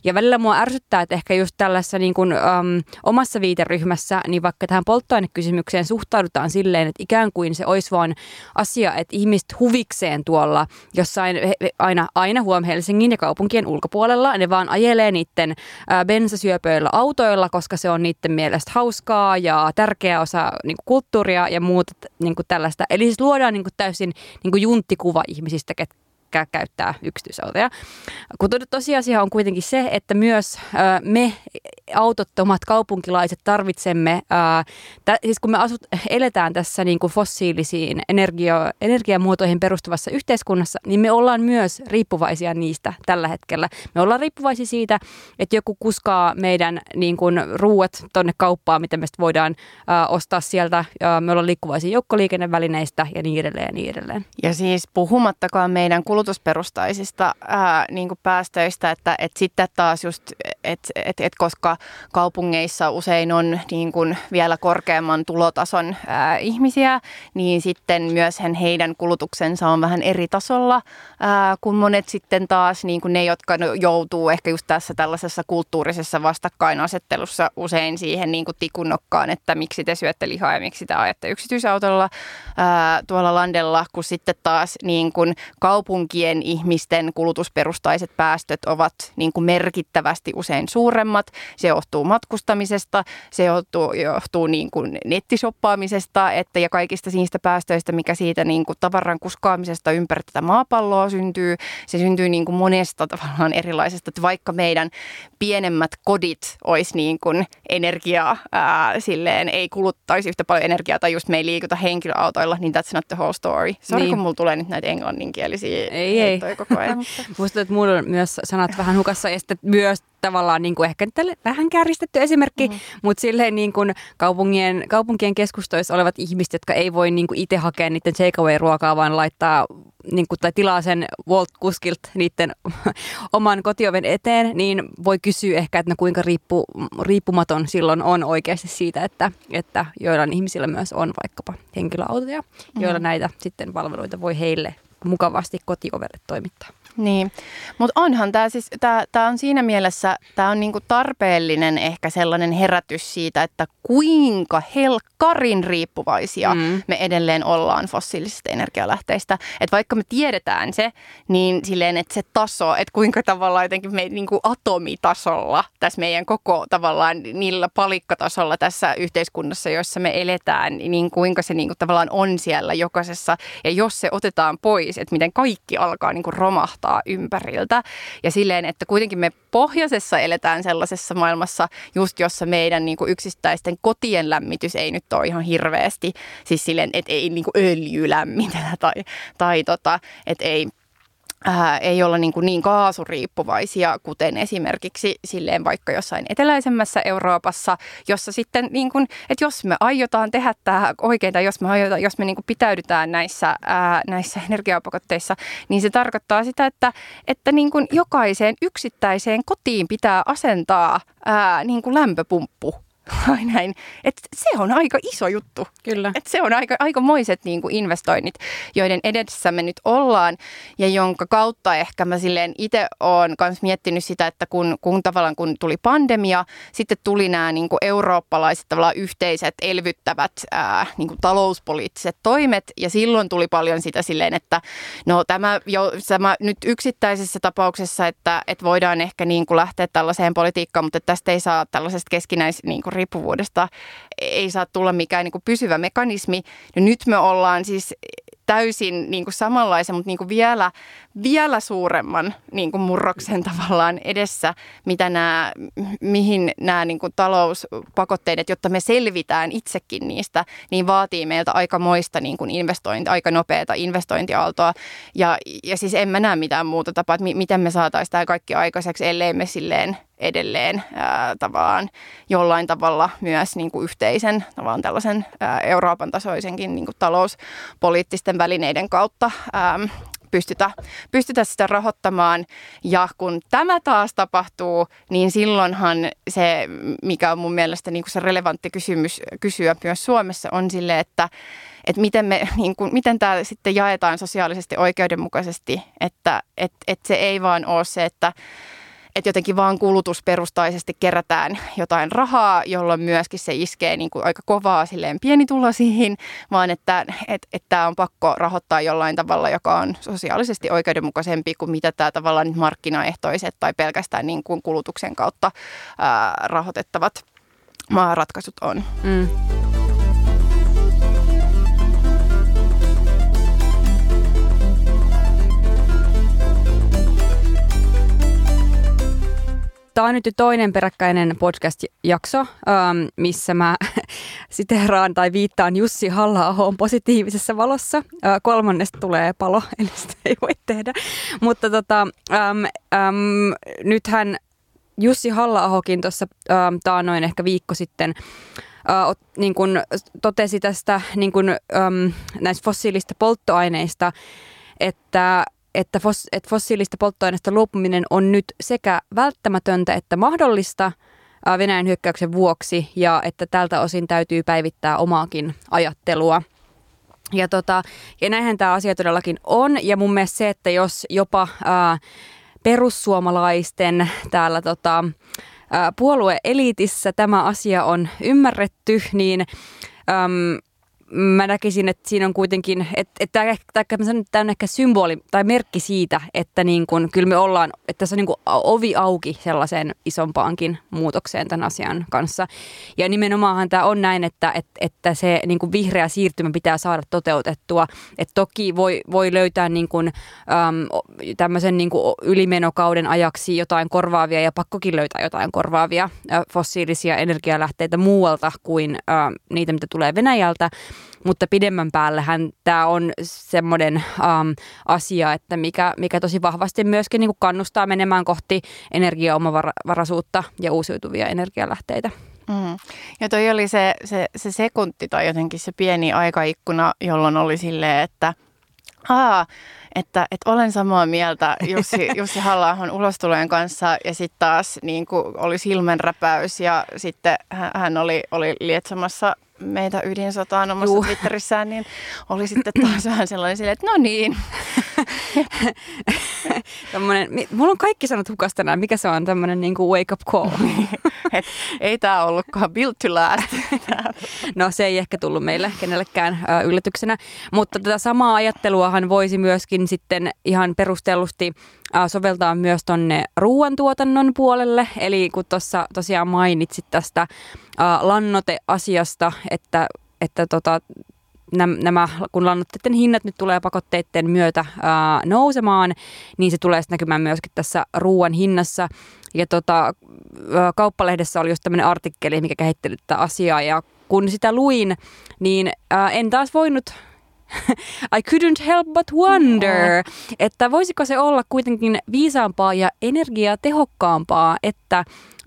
Ja välillä mua ärsyttää, että ehkä just tällaisessa niin kuin, äm, omassa viiteryhmässä, niin vaikka tähän polttoainekysymykseen suhtaudutaan silleen, että ikään kuin se olisi vaan asia, että ihmiset huvikseen tuolla jossain aina, aina huom Helsingin ja kaupunkien ulkopuolella, ne vaan ajelee niiden bensasyöpöillä autoilla, koska se on niiden mielestä hauskaa ja tärkeä osa niin kuin kulttuuria ja muuta niin kuin tällaista. Eli siis luodaan niin kuin täysin niin kuin junttikuva ihmisistä, ketkä käyttää yksityisautoja. Kun tosiasia on kuitenkin se, että myös äh, me autottomat kaupunkilaiset tarvitsemme, ää, tä, siis kun me asut, eletään tässä niin kuin fossiilisiin energia, energiamuotoihin perustuvassa yhteiskunnassa, niin me ollaan myös riippuvaisia niistä tällä hetkellä. Me ollaan riippuvaisia siitä, että joku kuskaa meidän niin kuin ruuat tonne kauppaan, mitä me voidaan ää, ostaa sieltä. Ää, me ollaan liikkuvaisia joukkoliikennevälineistä ja niin edelleen ja niin edelleen. Ja siis puhumattakaan meidän kulutusperustaisista ää, niin kuin päästöistä, että et sitten taas just, että et, et koska kaupungeissa usein on niin kuin vielä korkeamman tulotason ää, ihmisiä, niin sitten myös heidän kulutuksensa on vähän eri tasolla ää, kuin monet sitten taas niin kuin ne, jotka joutuu ehkä just tässä tällaisessa kulttuurisessa vastakkainasettelussa usein siihen niin kuin tikunnokkaan, että miksi te syötte lihaa ja miksi te ajatte yksityisautolla ää, tuolla landella, kun sitten taas niin kuin kaupunkien ihmisten kulutusperustaiset päästöt ovat niin kuin merkittävästi usein suuremmat. Se johtuu matkustamisesta, se johtuu, johtuu niin kuin nettisoppaamisesta että, ja kaikista niistä päästöistä, mikä siitä niin kuin tavaran kuskaamisesta ympäri tätä maapalloa syntyy. Se syntyy niin kuin monesta tavallaan erilaisesta, että vaikka meidän pienemmät kodit olisi niin kuin energiaa, ää, silleen ei kuluttaisi yhtä paljon energiaa tai just me ei liikuta henkilöautoilla, niin that's not the whole story. Sori, niin. Kun mulla tulee nyt näitä englanninkielisiä heittoja koko ajan. Muistat, että mulla on myös sanat vähän hukassa ja sitten myös tavallaan niin kuin ehkä tälle vähän kärjistetty esimerkki, mm. mutta silleen niin kuin kaupunkien, kaupunkien keskustoissa olevat ihmiset, jotka ei voi niin kuin itse hakea niiden takeaway-ruokaa, vaan laittaa niin kuin, tai tilaa sen Wolt-kuskilta niiden oman kotioven eteen, niin voi kysyä ehkä, että no kuinka riippu, riippumaton silloin on oikeasti siitä, että, että joillain ihmisillä myös on vaikkapa henkilöautoja, joilla mm. näitä sitten palveluita voi heille mukavasti kotiovelle toimittaa. Niin, mutta onhan tämä siis, tää, tää on siinä mielessä, tämä on niinku tarpeellinen ehkä sellainen herätys siitä, että kuinka helkkarin riippuvaisia mm. me edelleen ollaan fossiilisista energialähteistä. Että vaikka me tiedetään se, niin silleen, että se taso, että kuinka tavallaan jotenkin me niinku atomitasolla tässä meidän koko tavallaan niillä palikkatasolla tässä yhteiskunnassa, jossa me eletään, niin kuinka se niinku tavallaan on siellä jokaisessa. Ja jos se otetaan pois, että miten kaikki alkaa niinku romahtaa ympäriltä. Ja silleen, että kuitenkin me pohjoisessa eletään sellaisessa maailmassa, just jossa meidän niin kuin yksittäisten kotien lämmitys ei nyt ole ihan hirveästi. Siis silleen, että ei niin kuin öljy lämmitetä tai, tai tota, että ei Ää, ei olla niin, kuin niin kaasuriippuvaisia, kuten esimerkiksi silleen vaikka jossain eteläisemmässä Euroopassa, jossa sitten, niin kuin, että jos me aiotaan tehdä tämä oikein, tai jos me, aiotaan, jos me niin kuin pitäydytään näissä, ää, näissä energiapakotteissa, niin se tarkoittaa sitä, että, että niin kuin jokaiseen yksittäiseen kotiin pitää asentaa ää, niin kuin lämpöpumppu. Ai näin. Et se on aika iso juttu. Kyllä. Et se on aika, aikamoiset niinku investoinnit, joiden edessä me nyt ollaan ja jonka kautta ehkä mä silleen itse olen myös miettinyt sitä, että kun, kun tavallaan kun tuli pandemia, sitten tuli nämä niinku eurooppalaiset tavallaan yhteiset elvyttävät ää, niinku talouspoliittiset toimet ja silloin tuli paljon sitä silleen, että no tämä, jo, tämä nyt yksittäisessä tapauksessa, että et voidaan ehkä niinku lähteä tällaiseen politiikkaan, mutta tästä ei saa tällaisesta keskinäis niinku riippuvuudesta ei saa tulla mikään niin kuin pysyvä mekanismi. No nyt me ollaan siis täysin niin kuin samanlaisen, mutta niin kuin vielä, vielä suuremman niin kuin murroksen tavallaan edessä, mitä nämä, mihin nämä niin kuin talouspakotteet, jotta me selvitään itsekin niistä, niin vaatii meiltä aikamoista niin kuin investointi, aika nopeata investointiaaltoa. Ja, ja siis en mä näe mitään muuta tapaa, että mi- miten me saataisiin tämä kaikki aikaiseksi, ellei me silleen edelleen ää, tavallaan jollain tavalla myös niin kuin yhteisen tavallaan tällaisen ää, Euroopan tasoisenkin niin kuin talouspoliittisten välineiden kautta ää, pystytä, pystytä sitä rahoittamaan. Ja kun tämä taas tapahtuu, niin silloinhan se, mikä on mun mielestä niin kuin se relevantti kysymys kysyä myös Suomessa, on sille, että et miten me, niin kuin, miten tämä sitten jaetaan sosiaalisesti oikeudenmukaisesti, että et, et se ei vaan ole se, että että jotenkin vaan kulutusperustaisesti kerätään jotain rahaa, jolloin myöskin se iskee niin kuin aika kovaa silleen pienituloisiin, vaan että et, et tämä on pakko rahoittaa jollain tavalla, joka on sosiaalisesti oikeudenmukaisempi kuin mitä tämä tavallaan markkinaehtoiset tai pelkästään niin kuin kulutuksen kautta ää, rahoitettavat ratkaisut on. Mm. Tämä on nyt toinen peräkkäinen podcast-jakso, missä mä siteraan tai viittaan Jussi Halla-ahoon positiivisessa valossa. Kolmannesta tulee palo, eli sitä ei voi tehdä. Mutta tota, äm, äm, nythän Jussi Halla-ahokin tuossa taanoin ehkä viikko sitten ä, niin kun totesi tästä niin kun, äm, näistä fossiilista polttoaineista, että että fossiilista polttoaineista luopuminen on nyt sekä välttämätöntä että mahdollista Venäjän hyökkäyksen vuoksi ja että tältä osin täytyy päivittää omaakin ajattelua. Ja, tota, ja näinhän tämä asia todellakin on ja mun mielestä se, että jos jopa ää, perussuomalaisten täällä tota, ää, puolueeliitissä tämä asia on ymmärretty, niin äm, mä näkisin, että siinä on kuitenkin, että, että, että tämä on ehkä symboli tai merkki siitä, että niin kun, kyllä me ollaan, että tässä on niin kun ovi auki sellaiseen isompaankin muutokseen tämän asian kanssa. Ja nimenomaanhan tämä on näin, että, että, että se niin kun vihreä siirtymä pitää saada toteutettua. Että toki voi, voi löytää niin kun, äm, tämmöisen niin kun ylimenokauden ajaksi jotain korvaavia ja pakkokin löytää jotain korvaavia äh, fossiilisia energialähteitä muualta kuin äh, niitä, mitä tulee Venäjältä. Mutta pidemmän päällähän tämä on semmoinen ähm, asia, että mikä, mikä tosi vahvasti myöskin niin kuin kannustaa menemään kohti energiaomavaraisuutta ja uusiutuvia energialähteitä. Mm. Ja toi oli se, se, se sekunti tai jotenkin se pieni aikaikkuna, jolloin oli silleen, että aa, että, että olen samaa mieltä Jussi, Jussi Halla-ahon ulostulojen kanssa ja sitten taas niin kuin oli silmänräpäys ja sitten hän oli, oli lietsomassa meitä ydinsotaan omassa Juh. Twitterissään, niin oli sitten taas vähän sellainen silleen, että no niin. Tällainen, mulla on kaikki sanat hukas tänään, mikä se on tämmöinen niin kuin wake up call. Et, ei tää ollutkaan built to last. No se ei ehkä tullut meille kenellekään yllätyksenä, mutta tätä samaa ajatteluahan voisi myöskin sitten ihan perustellusti soveltaa myös tonne ruoantuotannon puolelle, eli kun tuossa tosiaan mainitsit tästä lannoiteasiasta, että, että tota, nämä, kun lannoitteiden hinnat nyt tulee pakotteiden myötä ää, nousemaan, niin se tulee näkymään myöskin tässä ruoan hinnassa. Ja tota, Kauppalehdessä oli just tämmöinen artikkeli, mikä käsitteli tätä asiaa, ja kun sitä luin, niin ää, en taas voinut... I couldn't help but wonder, että voisiko se olla kuitenkin viisaampaa ja energiatehokkaampaa, että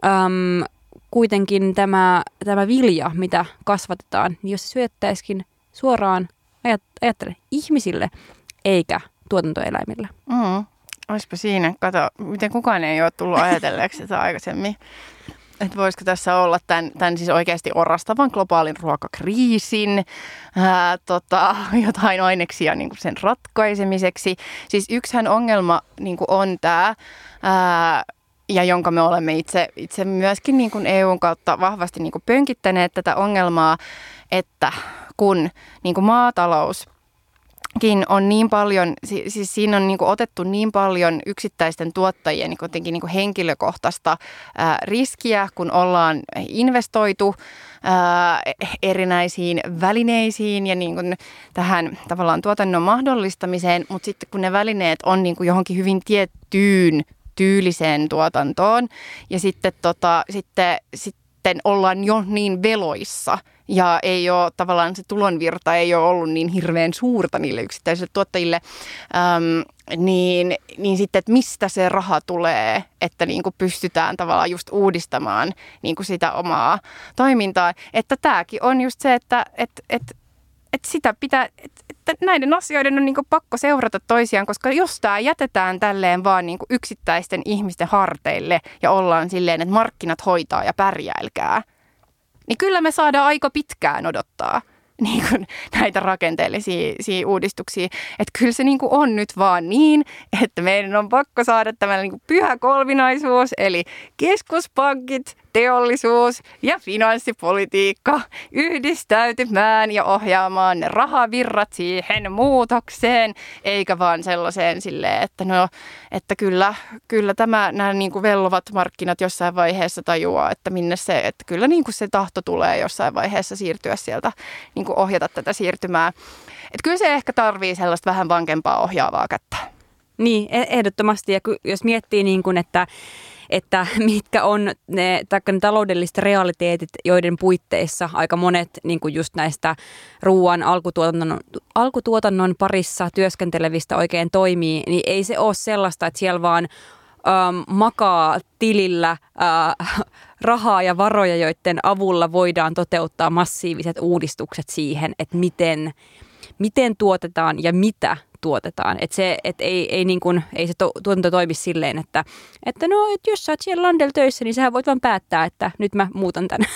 äm, kuitenkin tämä, tämä vilja, mitä kasvatetaan, niin jos se syöttäisikin suoraan, ajattele, ihmisille eikä tuotantoeläimille. Mm, olisipa siinä, kato, miten kukaan ei ole tullut ajatelleeksi sitä aikaisemmin. Että voisiko tässä olla tämän, tämän siis oikeasti orastavan globaalin ruokakriisin ää, tota, jotain aineksia niin kuin sen ratkaisemiseksi. Siis yksihän ongelma niin kuin on tämä, ää, ja jonka me olemme itse, itse myöskin niin kuin E U:n kautta vahvasti niin kuin pönkittäneet tätä ongelmaa, että kun niin kuin maatalous on niin paljon, siis siinä on niin kuin otettu niin paljon yksittäisten tuottajien niin kuitenkin niin kuin henkilökohtaista ää, riskiä, kun ollaan investoitu ää, erinäisiin välineisiin ja niin kuin tähän tavallaan tuotannon mahdollistamiseen, mutta sitten kun ne välineet on niin kuin johonkin hyvin tiettyyn tyyliseen tuotantoon ja sitten, tota, sitten, sitten ollaan jo niin veloissa. Ja ei ole tavallaan se tulonvirta ei ole ollut niin hirveän suurta niille yksittäisille tuottajille, äm, niin, niin sitten, että mistä se raha tulee, että niin kuin pystytään tavallaan just uudistamaan niin kuin sitä omaa toimintaa. Että tämäkin on just se, että, että, että, että sitä pitää, että näiden asioiden on niin kuin pakko seurata toisiaan, koska jos tämä jätetään tälleen vaan niin kuin yksittäisten ihmisten harteille ja ollaan silleen, että markkinat hoitaa ja pärjäilkää, niin kyllä me saadaan aika pitkään odottaa niin kuin näitä rakenteellisia uudistuksia. Että kyllä se niin kuin on nyt vaan niin, että meidän on pakko saada tämä niin kuin pyhä kolminaisuus, eli keskuspankit, teollisuus ja finanssipolitiikka yhdistäytymään ja ohjaamaan ne rahavirrat siihen muutokseen, eikä vaan sellaiseen silleen, että no, että kyllä, kyllä tämä, nämä niin kuin vellovat markkinat jossain vaiheessa tajuaa, että minne se, että kyllä niin kuin se tahto tulee jossain vaiheessa siirtyä sieltä, niin kuin ohjata tätä siirtymää. Että kyllä se ehkä tarvii sellaista vähän vankempaa ohjaavaa kättä. Niin, ehdottomasti. Ja jos miettii niin kuin, että että mitkä on ne, ne taloudelliset realiteetit, joiden puitteissa aika monet niin kuin just näistä ruoan alkutuotannon, alkutuotannon parissa työskentelevistä oikein toimii, niin ei se ole sellaista, että siellä vaan äm, makaa tilillä äh, rahaa ja varoja, joiden avulla voidaan toteuttaa massiiviset uudistukset siihen, että miten, miten tuotetaan ja mitä tuotetaan. Että se, et ei, ei, niin kun, ei se to, tuotanto toimi silleen, että, että no, et jos sä oot siellä landel töissä, niin sä voit vaan päättää, että nyt mä muutan tämän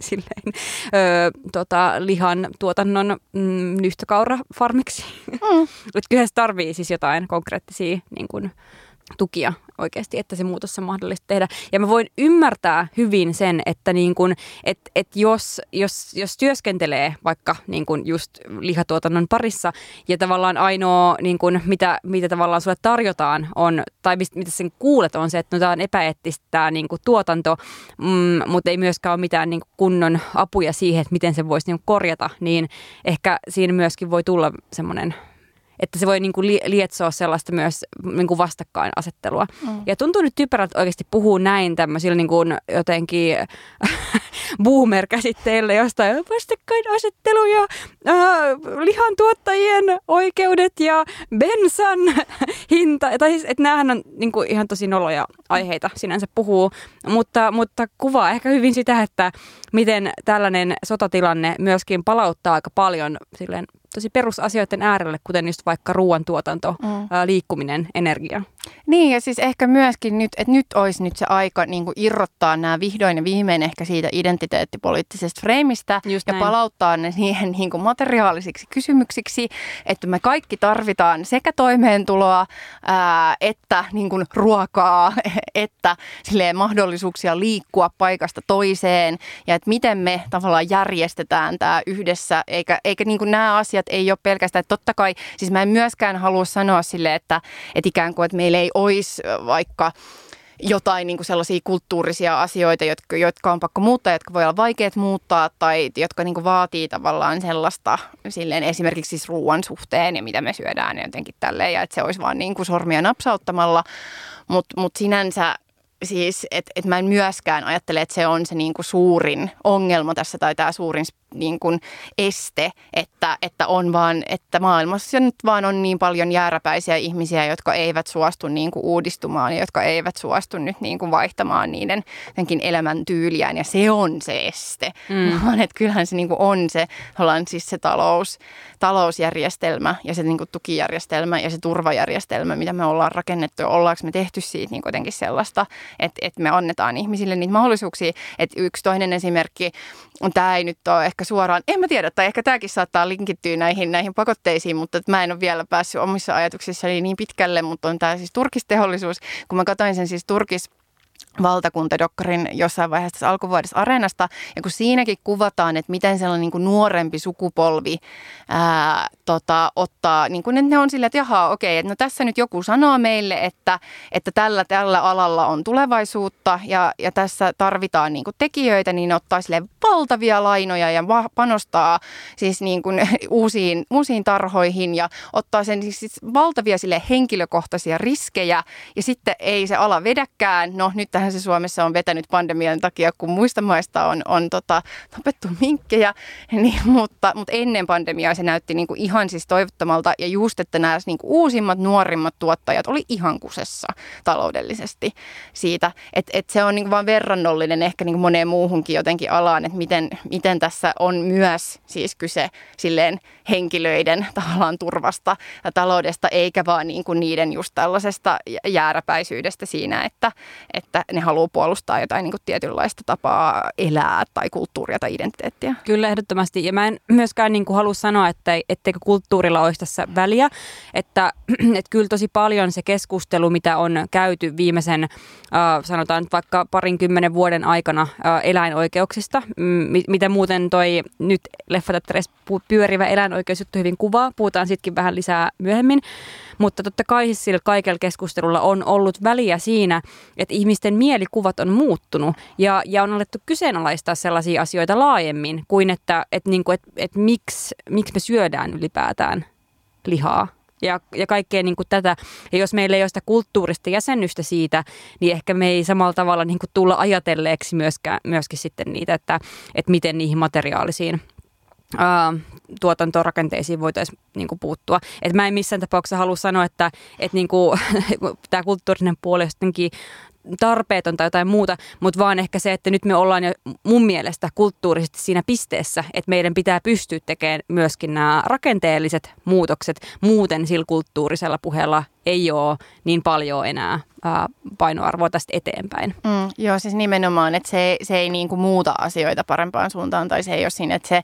silleen, öö, tota, lihan tuotannon mm, nyhtökaurafarmiksi. Mm. Kyllähän se tarvii siis jotain konkreettisia niin kun, tukia oikeasti, että se muutos on mahdollista tehdä. Ja mä voin ymmärtää hyvin sen, että niin kun, et, et jos, jos, jos työskentelee vaikka niin kun just lihatuotannon parissa ja tavallaan ainoa, niin kun, mitä, mitä tavallaan sulle tarjotaan on, tai mistä, mitä sen kuulet on se, että no, tämä on epäeettistä tämä niin kun tuotanto, mm, mutta ei myöskään ole mitään niin kun kunnon apuja siihen, että miten se voisi niin kun korjata, niin ehkä siinä myöskin voi tulla semmoinen, että se voi niinku lietsoa sellaista myös niinku vastakkainasettelua. Mm. Ja tuntuu nyt typerältä oikeasti puhua näin tämmöisillä niinku jotenkin boomer-käsitteillä jostain vastakkainasettelu ja äh, lihantuottajien oikeudet ja bensan hinta. Tai siis, että näähän on niinku ihan tosi noloja aiheita sinänsä puhuu, mutta, mutta kuvaa ehkä hyvin sitä, että miten tällainen sotatilanne myöskin palauttaa aika paljon silleen tosi perusasioiden äärelle, kuten just vaikka ruoantuotanto, mm. liikkuminen, energia. Niin ja siis ehkä myöskin nyt, että nyt olisi nyt se aika niin kuin irrottaa nämä vihdoin ja viimein ehkä siitä identiteettipoliittisesta freimistä just ja näin. Palauttaa ne siihen niin kuin materiaalisiksi kysymyksiksi, että me kaikki tarvitaan sekä toimeentuloa, ää, että niin kuin ruokaa, että silleen mahdollisuuksia liikkua paikasta toiseen ja että miten me tavallaan järjestetään tämä yhdessä, eikä, eikä niin kuin nämä asiat ei ole pelkästään, että totta kai, siis mä en myöskään halua sanoa sille, että, että ikään kuin, että meillä ei olisi vaikka jotain niin kuin sellaisia kulttuurisia asioita, jotka, jotka on pakko muuttaa, jotka voi olla vaikeat muuttaa tai jotka niin kuin vaatii tavallaan sellaista silleen, esimerkiksi siis ruoan suhteen ja mitä me syödään jotenkin tälleen ja että se olisi vaan niin kuin sormia napsauttamalla, mutta mut sinänsä siis, että et mä en myöskään ajattele, että se on se niinku suurin ongelma tässä tai tämä suurin niinku este, että, että on vaan, että maailmassa nyt vaan on niin paljon jääräpäisiä ihmisiä, jotka eivät suostu niinku uudistumaan ja jotka eivät suostu nyt niinku vaihtamaan niiden jotenkin elämäntyyliään ja se on se este. Mm. Vaan että kyllähän se niinku on se, ollaan siis se talous, talousjärjestelmä ja se niinku tukijärjestelmä ja se turvajärjestelmä, mitä me ollaan rakennettu ja ollaanko me tehty siitä niinku jotenkin sellaista, että et me annetaan ihmisille niitä mahdollisuuksia. Et yksi toinen esimerkki, tämä ei nyt ole ehkä suoraan, en mä tiedä, tai ehkä tämäkin saattaa linkittyä näihin, näihin pakotteisiin, mutta mä en ole vielä päässyt omissa ajatuksissani niin pitkälle, mutta on tämä siis turkistehollisuus. Kun mä katsoin sen siis turkis valtakuntadokkarin jossain vaiheessa tässä alkuvuodessa Areenasta, ja kun siinäkin kuvataan, että miten sellainen niin kuin nuorempi sukupolvi ää, tota, ottaa, niin kuin, että ne on silleen, että jaha, okei, että no tässä nyt joku sanoo meille, että, että tällä, tällä alalla on tulevaisuutta, ja, ja tässä tarvitaan niin kuin tekijöitä, niin ne ottaa silleen valtavia lainoja ja panostaa siis niin kuin uusiin, uusiin tarhoihin, ja ottaa sen siis valtavia silleen henkilökohtaisia riskejä, ja sitten ei se ala vedäkään, no nyt se Suomessa on vetänyt pandemian takia, kun muista maista on, on tota, tapettu minkkejä, niin, mutta, mutta ennen pandemiaa se näytti niinku ihan siis toivottomalta, ja just, että nämä niinku uusimmat, nuorimmat tuottajat oli ihan kusessa taloudellisesti siitä, että et se on niinku vaan verrannollinen ehkä niinku moneen muuhunkin jotenkin alaan, että miten, miten tässä on myös siis kyse silleen henkilöiden tavallaan turvasta ja taloudesta, eikä vaan niinku niiden just tällaisesta jääräpäisyydestä siinä, että, että ne haluaa puolustaa jotain niin kuin tietynlaista tapaa elää tai kulttuuria tai identiteettiä. Kyllä, ehdottomasti. Ja mä en myöskään niin kuin halua sanoa, että etteikö kulttuurilla olisi tässä väliä. Että, että kyllä tosi paljon se keskustelu, mitä on käyty viimeisen, äh, sanotaan vaikka parinkymmenen vuoden aikana äh, eläinoikeuksista, m- mitä muuten toi nyt leffateatterissa pyörivä eläinoikeusjuttu hyvin kuvaa. Puhutaan sitkin vähän lisää myöhemmin. Mutta totta kai sillä kaikella keskustelulla on ollut väliä siinä, että ihmisten mielikuvat on muuttunut ja, ja on alettu kyseenalaistaa sellaisia asioita laajemmin kuin, että et, niin kuin, et, et miksi, miksi me syödään ylipäätään lihaa ja, ja kaikkea niin kuin tätä. Ja jos meillä ei ole sitä kulttuurista jäsennystä siitä, niin ehkä me ei samalla tavalla niin kuin tulla ajatelleeksi myöskään, myöskin sitten niitä, että, että miten niihin materiaalisiin tuotantorakenteisiin voitaisiin niinku puuttua. Et mä en missään tapauksessa halua sanoa, että et niinku, tämä kulttuurinen puoli on jotenkin tarpeeton tai jotain muuta, mutta vaan ehkä se, että nyt me ollaan jo mun mielestä kulttuurisesti siinä pisteessä, että meidän pitää pystyä tekemään myöskin nämä rakenteelliset muutokset. Muuten sillä kulttuurisella puheella ei ole niin paljon enää painoarvoa tästä eteenpäin. Mm, joo, siis nimenomaan, että se, se ei niinku muuta asioita parempaan suuntaan, tai se ei ole siinä, että se,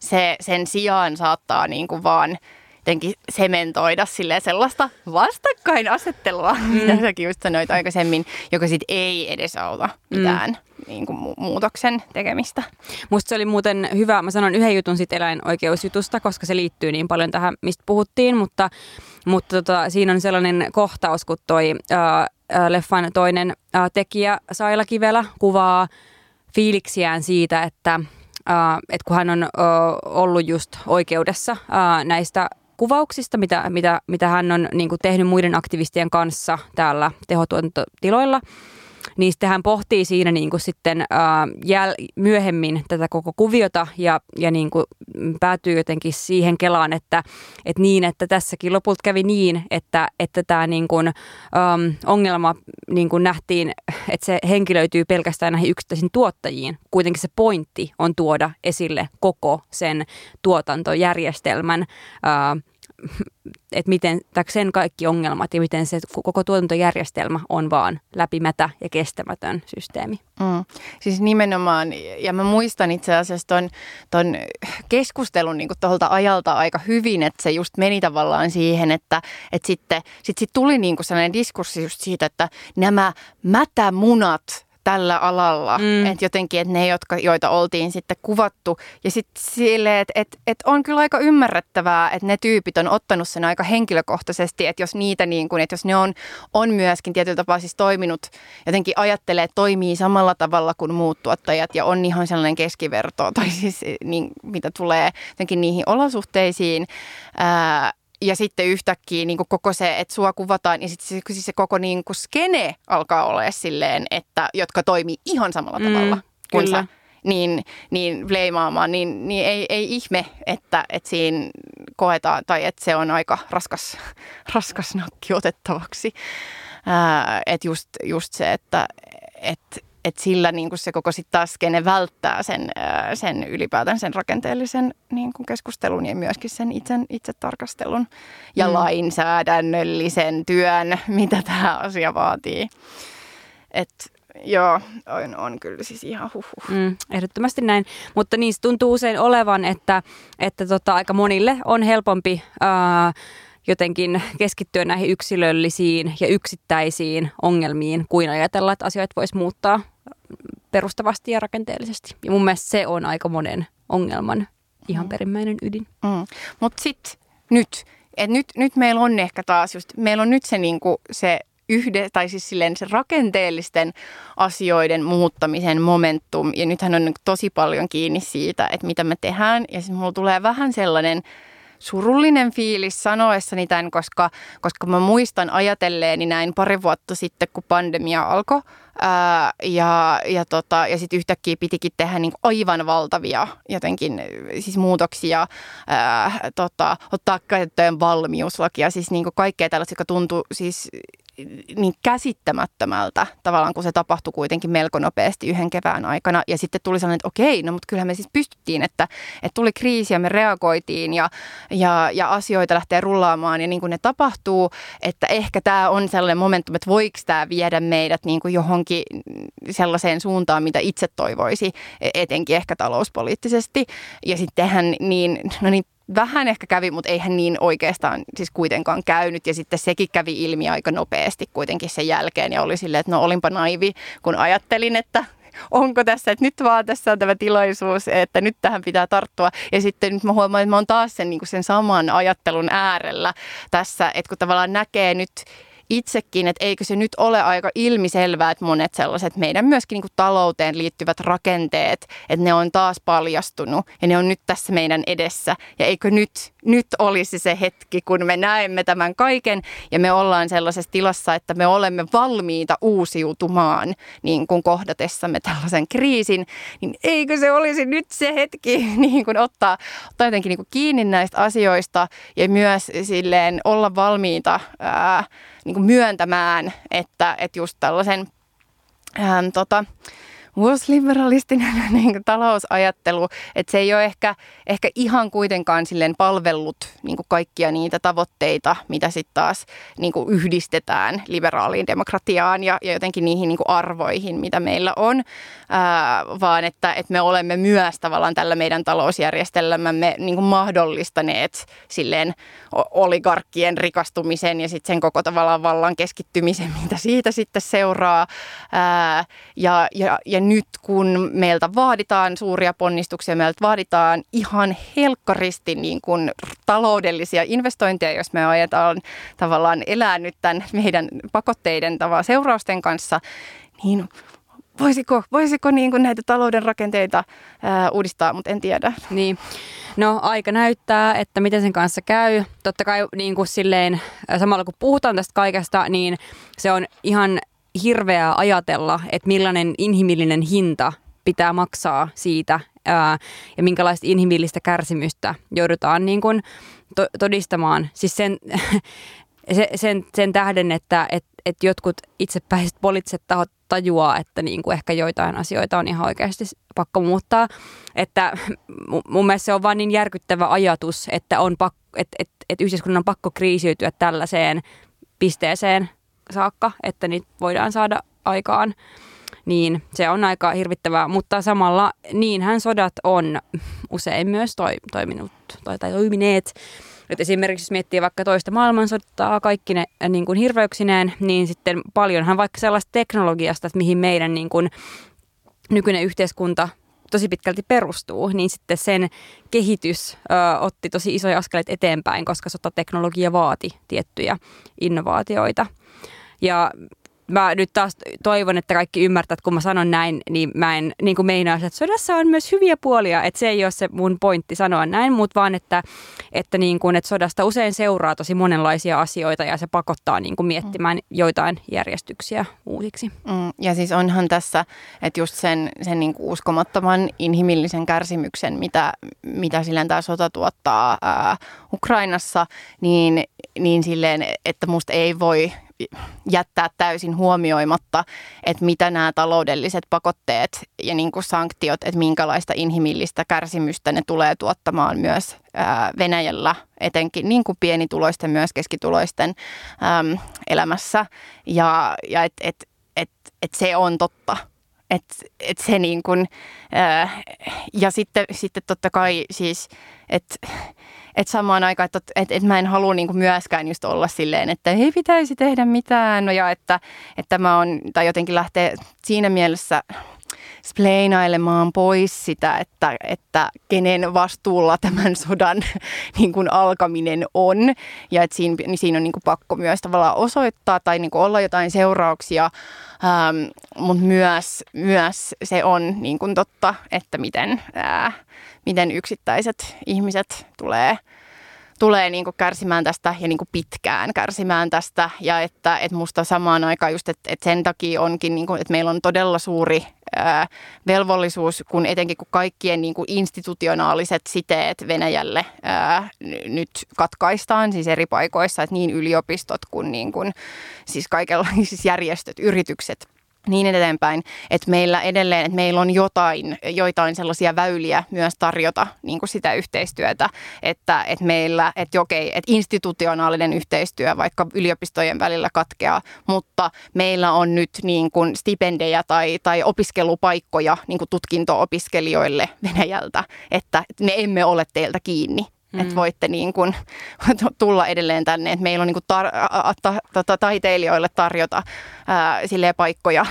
se, sen sijaan saattaa niinku vaan jotenkin sementoida silleen sellaista vastakkainasettelua, mm. mitä säkin just sanoit aikaisemmin, joka sit ei edesauta mitään mm. niin kuin mu- muutoksen tekemistä. Musta se oli muuten hyvä, mä sanon yhden jutun sit eläinoikeusjutusta, koska se liittyy niin paljon tähän, mistä puhuttiin, mutta, mutta tota, siinä on sellainen kohtaus, kun toi äh, leffan toinen äh, tekijä Saila Kivelä kuvaa fiiliksiään siitä, että, äh, että kun hän on äh, ollut just oikeudessa äh, näistä kuvauksista, mitä, mitä, mitä hän on niin kuin tehnyt muiden aktivistien kanssa täällä tehotuotantotiloilla, niin sitten hän pohtii siinä niin kuin sitten ää, jäl- myöhemmin tätä koko kuviota ja, ja niin kuin päätyy jotenkin siihen kelaan, että, että niin, että tässäkin lopulta kävi niin, että, että tämä niin kuin, äm, ongelma niin kuin nähtiin, että se henkilöityy pelkästään näihin yksittäisiin tuottajiin. Kuitenkin se pointti on tuoda esille koko sen tuotantojärjestelmän, ää, että miten sen kaikki ongelmat ja miten se koko tuotantojärjestelmä on vaan läpimätä ja kestämätön systeemi. Mm. Siis nimenomaan, ja mä muistan itse asiassa ton, ton keskustelun niin kuin tuolta ajalta aika hyvin, että se just meni tavallaan siihen, että et sitten sit, sit tuli niin kuin sellainen diskurssi just siitä, että nämä mätämunat tällä alalla, mm. että jotenkin, että ne, jotka, joita oltiin sitten kuvattu. Ja sitten silleen, että et, et on kyllä aika ymmärrettävää, että ne tyypit on ottanut sen aika henkilökohtaisesti, että jos niitä niin kuin, että jos ne on, on myöskin tietyllä tapaa siis toiminut, jotenkin ajattelee, että toimii samalla tavalla kuin muut tuottajat ja on ihan sellainen keskiverto, tai siis niin, mitä tulee jotenkin niihin olosuhteisiin. Ää, Ja sitten yhtäkkiä niin kuin koko se, että sua kuvataan, ja sitten se, se koko niin kuin skene alkaa olemaan silleen, että jotka toimii ihan samalla tavalla mm, kuin kyllä. sä, niin, niin bleimaamaan, niin, niin ei, ei ihme, että, että siinä koetaan, tai että se on aika raskas, raskas nakki otettavaksi. Ää, että just, just se, että... että Että sillä niin kuin se koko sitten taas skene välttää sen, sen ylipäätään sen rakenteellisen niin kuin keskustelun ja myöskin sen itsen, itse tarkastelun ja mm. lainsäädännöllisen työn, mitä tämä asia vaatii. Että joo, on, on kyllä siis ihan huhuh. Mm, ehdottomasti näin, mutta niissä tuntuu usein olevan, että, että tota, aika monille on helpompi... Ää, jotenkin keskittyä näihin yksilöllisiin ja yksittäisiin ongelmiin kuin ajatella, että asioita voisi muuttaa perustavasti ja rakenteellisesti. Ja mun mielestä se on aika monen ongelman ihan mm. perimmäinen ydin. Mm. Mutta sitten nyt, et nyt, nyt meillä on ehkä taas just, meillä on nyt se, niinku, se yhde, tai siis silleen se rakenteellisten asioiden muuttamisen momentum, ja nythän on tosi paljon kiinni siitä, että mitä me tehdään, ja siis mulla tulee vähän sellainen surullinen fiilis sanoessani tämän, koska, koska mä muistan ajatelleeni näin pari vuotta sitten, kun pandemia alkoi, ää, ja, ja, tota, ja sitten yhtäkkiä pitikin tehdä niin aivan valtavia jotenkin siis muutoksia, ää, tota, ottaa käyttöön valmiuslakia, siis niin kaikkea tällaista, joka tuntui siis niin käsittämättömältä tavallaan, kun se tapahtui kuitenkin melko nopeasti yhden kevään aikana. Ja sitten tuli sellainen, että okei, no mutta kyllähän me siis pystyttiin, että, että tuli kriisi ja me reagoitiin ja, ja, ja asioita lähtee rullaamaan ja niin kuin ne tapahtuu, että ehkä tämä on sellainen momentum, että voiko tämä viedä meidät niin kuin johonkin sellaiseen suuntaan, mitä itse toivoisi, etenkin ehkä talouspoliittisesti. Ja sittenhän niin, no niin, vähän ehkä kävi, mutta eihän niin oikeastaan siis kuitenkaan käynyt. Ja sitten sekin kävi ilmi aika nopeasti kuitenkin sen jälkeen. Ja oli silleen, että no olinpa naivi, kun ajattelin, että onko tässä, että nyt vaan tässä on tämä tilaisuus, että nyt tähän pitää tarttua. Ja sitten nyt mä huomaan, että mä oon taas sen, niin kuin sen saman ajattelun äärellä tässä, että kun tavallaan näkee nyt itsekin, että eikö se nyt ole aika ilmiselvää, että monet sellaiset meidän myöskin niin kuin talouteen liittyvät rakenteet, että ne on taas paljastunut ja ne on nyt tässä meidän edessä. Ja eikö nyt, nyt olisi se hetki, kun me näemme tämän kaiken ja me ollaan sellaisessa tilassa, että me olemme valmiita uusiutumaan niin kuin kohdatessamme tällaisen kriisin, niin eikö se olisi nyt se hetki niin kuin ottaa, ottaa jotenkin niin kuin kiinni näistä asioista ja myös silleen olla valmiita ää, niin kuin myöntämään, että, että just tällaisen äm, tota, uusliberalistinen niin kuin talousajattelu, että se ei ole ehkä, ehkä ihan kuitenkaan silleen palvellut niin kuin kaikkia niitä tavoitteita, mitä sitten taas niin kuin yhdistetään liberaaliin demokratiaan ja, ja jotenkin niihin niin kuin arvoihin, mitä meillä on, ää, vaan että, että me olemme myös tavallaan tällä meidän talousjärjestelmämme niin kuin mahdollistaneet silleen oligarkkien rikastumisen ja sitten sen koko tavallaan vallan keskittymisen, mitä siitä sitten seuraa ää, ja, ja, ja nyt kun meiltä vaaditaan suuria ponnistuksia, meiltä vaaditaan ihan helkkaristi niin kuin taloudellisia investointeja, jos me ajetaan tavallaan elää nyt tämän meidän pakotteiden tavallaan seurausten kanssa, niin voisiko, voisiko niin kuin näitä talouden rakenteita ää, uudistaa, mutta en tiedä. Niin. No aika näyttää, että miten sen kanssa käy. Totta kai niin kuin silleen, samalla kun puhutaan tästä kaikesta, niin se on ihan hirveää ajatella, että millainen inhimillinen hinta pitää maksaa siitä ää, ja minkälaista inhimillistä kärsimystä joudutaan niin kun to- todistamaan. Siis sen, se, sen, sen tähden, että et, et jotkut itsepäiset poliittiset tahot tajuaa, että niin kun ehkä joitain asioita on ihan oikeasti pakko muuttaa. Että mun mielestä se on vaan niin järkyttävä ajatus, että on pakko, et, et, et yhteiskunnan on pakko kriisiytyä tällaiseen pisteeseen saakka, että niitä voidaan saada aikaan, niin se on aika hirvittävää, mutta samalla niinhän sodat on usein myös toi, toiminut tai, tai toimineet. Et esimerkiksi jos miettii vaikka toista maailmansotaa kaikki ne niin kuin hirveyksineen, niin sitten paljonhan vaikka sellaista teknologiasta, että mihin meidän niin kuin nykyinen yhteiskunta tosi pitkälti perustuu, niin sitten sen kehitys ö, otti tosi isoja askeleita eteenpäin, koska sotateknologia vaati tiettyjä innovaatioita. Ja mä nyt taas toivon, että kaikki ymmärtää, että kun mä sanon näin, niin mä en niin kuin meinaa, että sodassa on myös hyviä puolia. Että se ei ole se mun pointti sanoa näin, mutta vaan, että, että, niin kuin, että sodasta usein seuraa tosi monenlaisia asioita ja se pakottaa niin kuin miettimään joitain järjestyksiä uusiksi. Mm, ja siis onhan tässä, että just sen, sen niin kuin uskomattoman inhimillisen kärsimyksen, mitä, mitä silleen tämä sota tuottaa ää, Ukrainassa, niin, niin silleen, että musta ei voi jättää täysin huomioimatta, että mitä nämä taloudelliset pakotteet ja niin kuin sanktiot, että minkälaista inhimillistä kärsimystä ne tulee tuottamaan myös Venäjällä, etenkin niin kuin pienituloisten, myös keskituloisten äm, elämässä. Ja, ja että et, et, et se on totta, Et, et se niin kuin, ää, ja sitten, sitten totta kai siis, että et samaan aikaan, että et, et mä en halua niin kuin myöskään just olla silleen, että ei pitäisi tehdä mitään, no ja että, että mä oon, tai jotenkin lähtee siinä mielessä spleinailemaan pois sitä, että, että kenen vastuulla tämän sodan niin kuin alkaminen on. Ja että siinä, niin siinä on niin kuin pakko myös tavallaan osoittaa tai niin kuin olla jotain seurauksia, ähm, mutta myös, myös se on niin kuin totta, että miten, äh, miten yksittäiset ihmiset tulee, tulee niin kuin kärsimään tästä ja niin kuin pitkään kärsimään tästä. Ja että, että musta samaan aikaan just, että, että sen takia onkin, niin kuin, että meillä on todella suuri velvollisuus, kun etenkin kun kaikkien niin kuin institutionaaliset siteet Venäjälle ää, nyt katkaistaan siis eri paikoissa, että niin yliopistot kuin, niin kuin siis kaikenlaiset siis järjestöt, yritykset, niin eteenpäin, että meillä edelleen, että meillä on jotain, joitain sellaisia väyliä myös tarjota niin kuin sitä yhteistyötä, että, että meillä, että okei, että institutionaalinen yhteistyö vaikka yliopistojen välillä katkeaa, mutta meillä on nyt niin kuin stipendejä tai, tai opiskelupaikkoja niin kuin tutkinto-opiskelijoille Venäjältä, että me emme ole teiltä kiinni. Mm. Että voitte niin kuin tulla edelleen tänne, että meillä on niin kuin tar- ta- ta- ta- taiteilijoille tarjota ää, silleen paikkoja,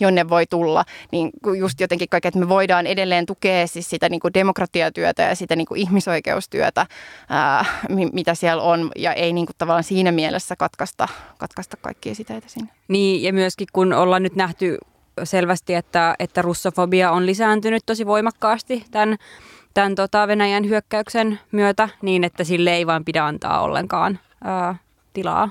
jonne voi tulla. Niin just jotenkin kaikkea, että me voidaan edelleen tukea siis sitä niin kuin demokratiatyötä ja sitä niin kuin ihmisoikeustyötä, ää, mitä siellä on. Ja ei niin kuin tavallaan siinä mielessä katkaista, katkaista kaikkia siteitä sinne. Niin, ja myöskin kun ollaan nyt nähty selvästi, että, että russofobia on lisääntynyt tosi voimakkaasti tämän tämän tota Venäjän hyökkäyksen myötä, niin että sille ei vaan pidä antaa ollenkaan ää, tilaa.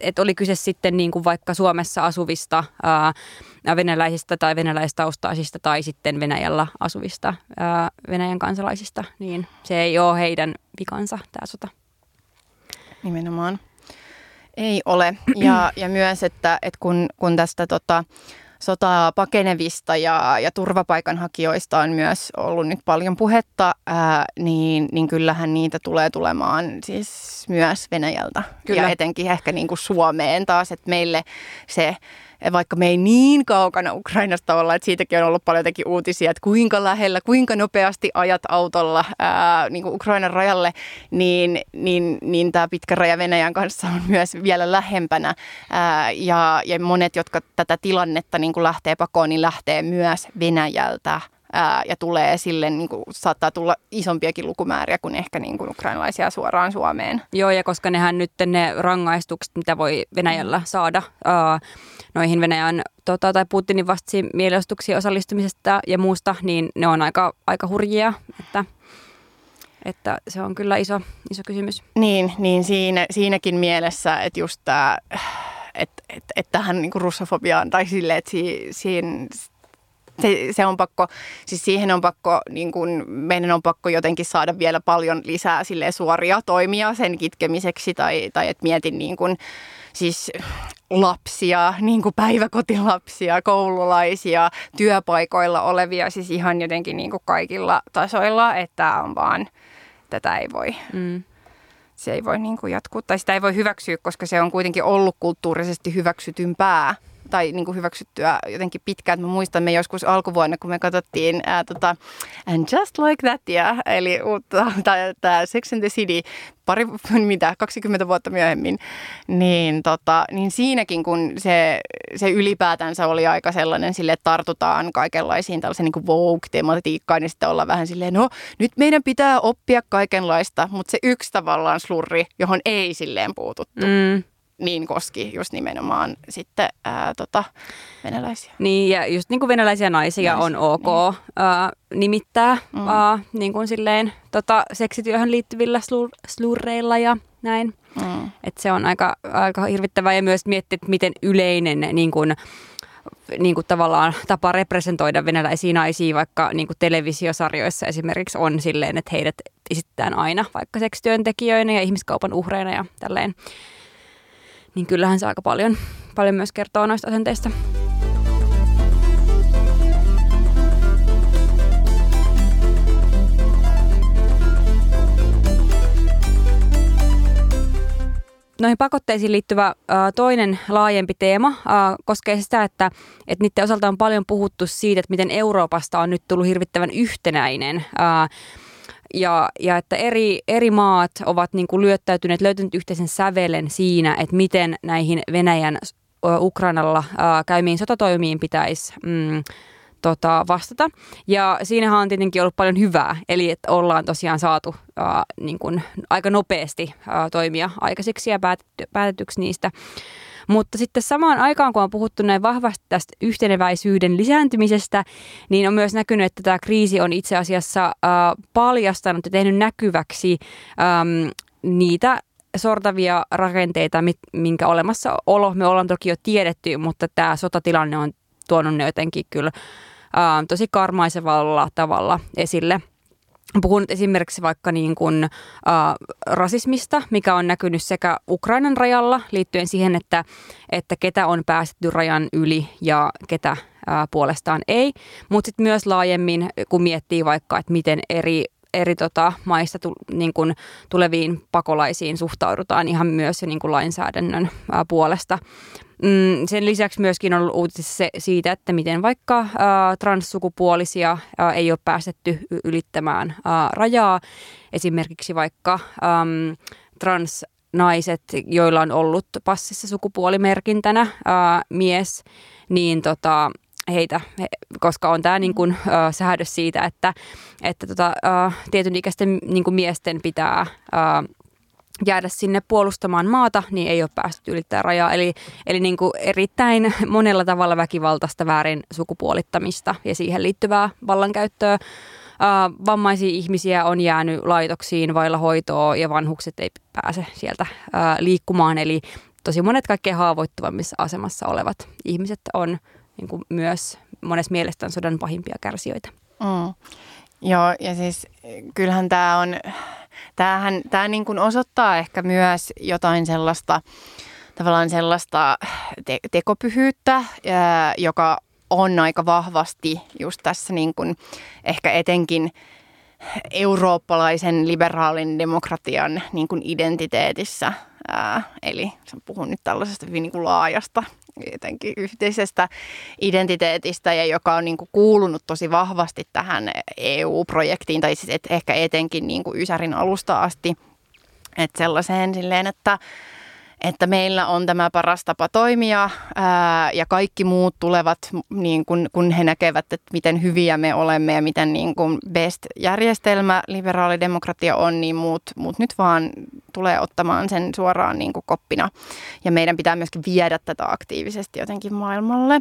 Et oli kyse sitten niin kuin vaikka Suomessa asuvista ää, venäläisistä tai venäläistaustaisista tai sitten Venäjällä asuvista ää, Venäjän kansalaisista, niin se ei ole heidän vikansa tämä sota. Nimenomaan ei ole. Ja, ja myös, että, että kun, kun tästä tota, sotaa pakenevista ja, ja turvapaikanhakijoista on myös ollut nyt paljon puhetta, ää, niin, niin kyllähän niitä tulee tulemaan siis myös Venäjältä. Kyllä. Ja etenkin ehkä niin kuin Suomeen taas, että meille se, vaikka me ei niin kaukana Ukrainasta olla, että siitäkin on ollut paljon jotenkin uutisia, että kuinka lähellä, kuinka nopeasti ajat autolla ää, niin kuin Ukrainan rajalle, niin, niin, niin tämä pitkä raja Venäjän kanssa on myös vielä lähempänä. Ää, ja, ja monet, jotka tätä tilannetta niin kuin lähtee pakoon, niin lähtee myös Venäjältä. Ää, ja tulee sille, niin kuin, saattaa tulla isompiakin lukumääriä kuin ehkä niin kuin ukrainalaisia suoraan Suomeen. Joo, ja koska nehän nyt ne rangaistukset, mitä voi Venäjällä saada ää, noihin Venäjän tota, tai Putinin vastaisiin mielenostuksiin osallistumisesta ja muusta, niin ne on aika, aika hurjia, että... Että se on kyllä iso, iso kysymys. Niin, niin siinä, siinäkin mielessä, että just tämä, että et, et tähän niinku russofobiaan tai silleen, että si, siin, se, se on pakko, siis siihen on pakko, niin kun, meidän on pakko jotenkin saada vielä paljon lisää silleen suoria toimia sen kitkemiseksi tai, tai että mietin niin kun, siis... lapsia, niin kuin päiväkotilapsia, koululaisia, työpaikoilla olevia, siis ihan jotenkin niin kuin kaikilla tasoilla, että tämä on vaan, tätä ei voi, mm. se ei voi niin kuin jatkuu, tai sitä ei voi hyväksyä, koska se on kuitenkin ollut kulttuurisesti hyväksytympää tai niin kuin hyväksyttyä jotenkin pitkään. Mä muistan, me joskus alkuvuonna, kun me katsottiin ää, tota, And Just Like That, yeah, eli tämä Sex and the City, pari, mitä, kaksikymmentä vuotta myöhemmin, niin, tota, niin siinäkin, kun se, se ylipäätänsä oli aika sellainen, sille että tartutaan kaikenlaisiin tällaisen niin kuin woke-tematiikkaan, ja sitten ollaan vähän silleen, no nyt meidän pitää oppia kaikenlaista, mutta se yksi tavallaan slurri, johon ei silleen puututtu. Mm. Niin koski just nimenomaan sitten ää, tota, venäläisiä. Niin, ja just niin kuin venäläisiä naisia Nais, on ok niin. ää, nimittää mm. ää, niin kuin silleen tota, seksityöhön liittyvillä slur- slurreilla ja näin. Mm. Että se on aika, aika hirvittävää ja myös miettiä, että miten yleinen niin kuin, niin kuin tavallaan tapa representoida venäläisiä naisia vaikka niin kuin televisiosarjoissa esimerkiksi on silleen, että heidät esitetään aina vaikka seksityöntekijöinä ja ihmiskaupan uhreina ja tälleen. Niin kyllähän se aika paljon, paljon myös kertoo noista asenteista. No noihin pakotteisiin liittyvä äh, toinen laajempi teema äh, koskee sitä, että, että niiden osalta on paljon puhuttu siitä, että miten Euroopasta on nyt tullut hirvittävän yhtenäinen äh, ja, ja että eri, eri maat ovat niin kuin lyöttäytyneet, löytäneet yhteisen sävelen siinä, että miten näihin Venäjän äh, Ukrainalla äh, käymiin sotatoimiin pitäisi mm, Tota, vastata. Ja siinähän on tietenkin ollut paljon hyvää, eli että ollaan tosiaan saatu ää, niin kuin aika nopeasti ää, toimia aikaisiksi ja päätetty, päätetyksi niistä. Mutta sitten samaan aikaan, kun on puhuttu näin vahvasti tästä yhteneväisyyden lisääntymisestä, niin on myös näkynyt, että tämä kriisi on itse asiassa ää, paljastanut ja tehnyt näkyväksi ää, niitä sortavia rakenteita, mit, minkä olemassaolo me ollaan toki jo tiedetty, mutta tämä sotatilanne on tuonut ne jotenkin kyllä ää, tosi karmaisevalla tavalla esille. Puhun esimerkiksi vaikka niin kuin, ää, rasismista, mikä on näkynyt sekä Ukrainan rajalla liittyen siihen, että, että ketä on päästetty rajan yli ja ketä ää, puolestaan ei. Mutta sitten myös laajemmin, kun miettii vaikka, että miten eri, eri tota, maista tu, niin kuin tuleviin pakolaisiin suhtaudutaan ihan myös niin kuin lainsäädännön ää, puolesta. Sen lisäksi myöskin on ollut uutisissa siitä, että miten vaikka äh, transsukupuolisia äh, ei ole päästetty ylittämään äh, rajaa. Esimerkiksi vaikka ähm, transnaiset, joilla on ollut passissa sukupuolimerkintänä äh, mies, niin tota, heitä, he, koska on tämä niin kuin, äh, säädös siitä, että, että tota, äh, tietyn ikäisten niin kuin miesten pitää äh, jäädä sinne puolustamaan maata, niin ei ole päässyt ylittämään rajaa. Eli, eli niin kuin erittäin monella tavalla väkivaltaista väärin sukupuolittamista ja siihen liittyvää vallankäyttöä. Äh, vammaisia ihmisiä on jäänyt laitoksiin vailla hoitoa ja vanhukset ei pääse sieltä äh, liikkumaan. Eli tosi monet kaikkein haavoittuvammissa asemassa olevat ihmiset on niin kuin myös monessa mielestään sodan pahimpia kärsijöitä. Mm. Joo, ja siis kyllähän tämä on... Tämähän, tämä niin kuin osoittaa ehkä myös jotain sellaista, tavallaan sellaista te- tekopyhyyttä, ää, joka on aika vahvasti just tässä niin kuin ehkä etenkin eurooppalaisen liberaalin demokratian niin kuin identiteetissä. Ää, eli puhun nyt tällaisesta hyvin niin kuin laajasta jotenkin yhteisestä identiteetistä ja joka on niin kuin kuulunut tosi vahvasti tähän E U-projektiin tai siis et ehkä etenkin niin kuin Ysärin alusta asti, että sellaiseen silleen, että, että meillä on tämä paras tapa toimia ää, ja kaikki muut tulevat, niin kuin, kun he näkevät, että miten hyviä me olemme ja miten niin kuin best-järjestelmä liberaalidemokratia on, niin muut, muut nyt vaan tulee ottamaan sen suoraan niin kuin koppina. Ja meidän pitää myöskin viedä tätä aktiivisesti jotenkin maailmalle,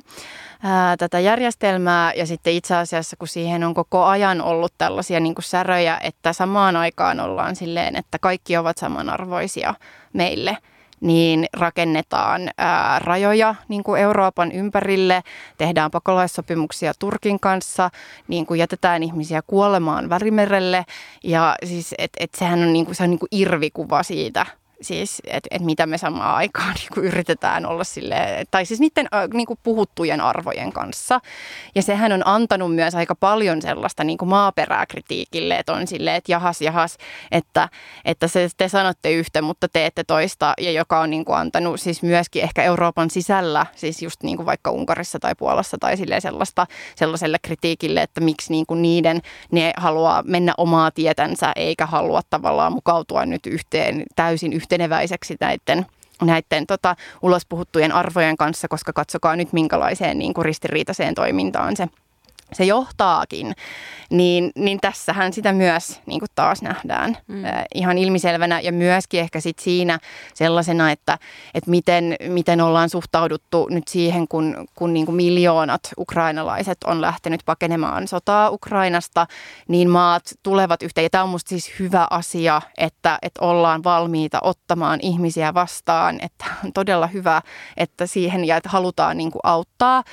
ää, tätä järjestelmää. Ja sitten itse asiassa, kun siihen on koko ajan ollut tällaisia niin kuin säröjä, että samaan aikaan ollaan silleen, että kaikki ovat samanarvoisia meille, niin rakennetaan ää, rajoja niin kuin Euroopan ympärille, tehdään pakolaissopimuksia Turkin kanssa, niin kuin jätetään ihmisiä kuolemaan Välimerelle. Ja siis, et, et sehän on, niin kuin, se on niin kuin irvikuva siitä, siis, että et mitä me samaan aikaan niin kuin yritetään olla silleen, tai siis niiden niin kuin puhuttujen arvojen kanssa. Ja sehän on antanut myös aika paljon sellaista niin kuin maaperää kritiikille, että on silleen, että jahas, jahas, että, että se, te sanotte yhtä, mutta teette toista, ja joka on niin kuin antanut siis myöskin ehkä Euroopan sisällä, siis just niin kuin vaikka Unkarissa tai Puolassa tai silleen sellaista, sellaiselle kritiikille, että miksi niin kuin niiden ne haluaa mennä omaa tietänsä, eikä halua tavallaan mukautua nyt yhteen täysin yhteen. Yhteneväiseksi näiden, näiden tota, ulos puhuttujen arvojen kanssa, koska katsokaa nyt minkälaiseen niin kuin ristiriitaiseen toimintaan se, se johtaakin, niin, niin tässähän sitä myös niin kuin taas nähdään mm. äh, ihan ilmiselvänä ja myöskin ehkä sit siinä sellaisena, että, että miten, miten ollaan suhtauduttu nyt siihen, kun, kun niin kuin miljoonat ukrainalaiset on lähtenyt pakenemaan sotaa Ukrainasta, niin maat tulevat yhteen. Ja tämä on musta siis hyvä asia, että, että ollaan valmiita ottamaan ihmisiä vastaan, että on todella hyvä, että siihen ja että halutaan niin kuin auttaa.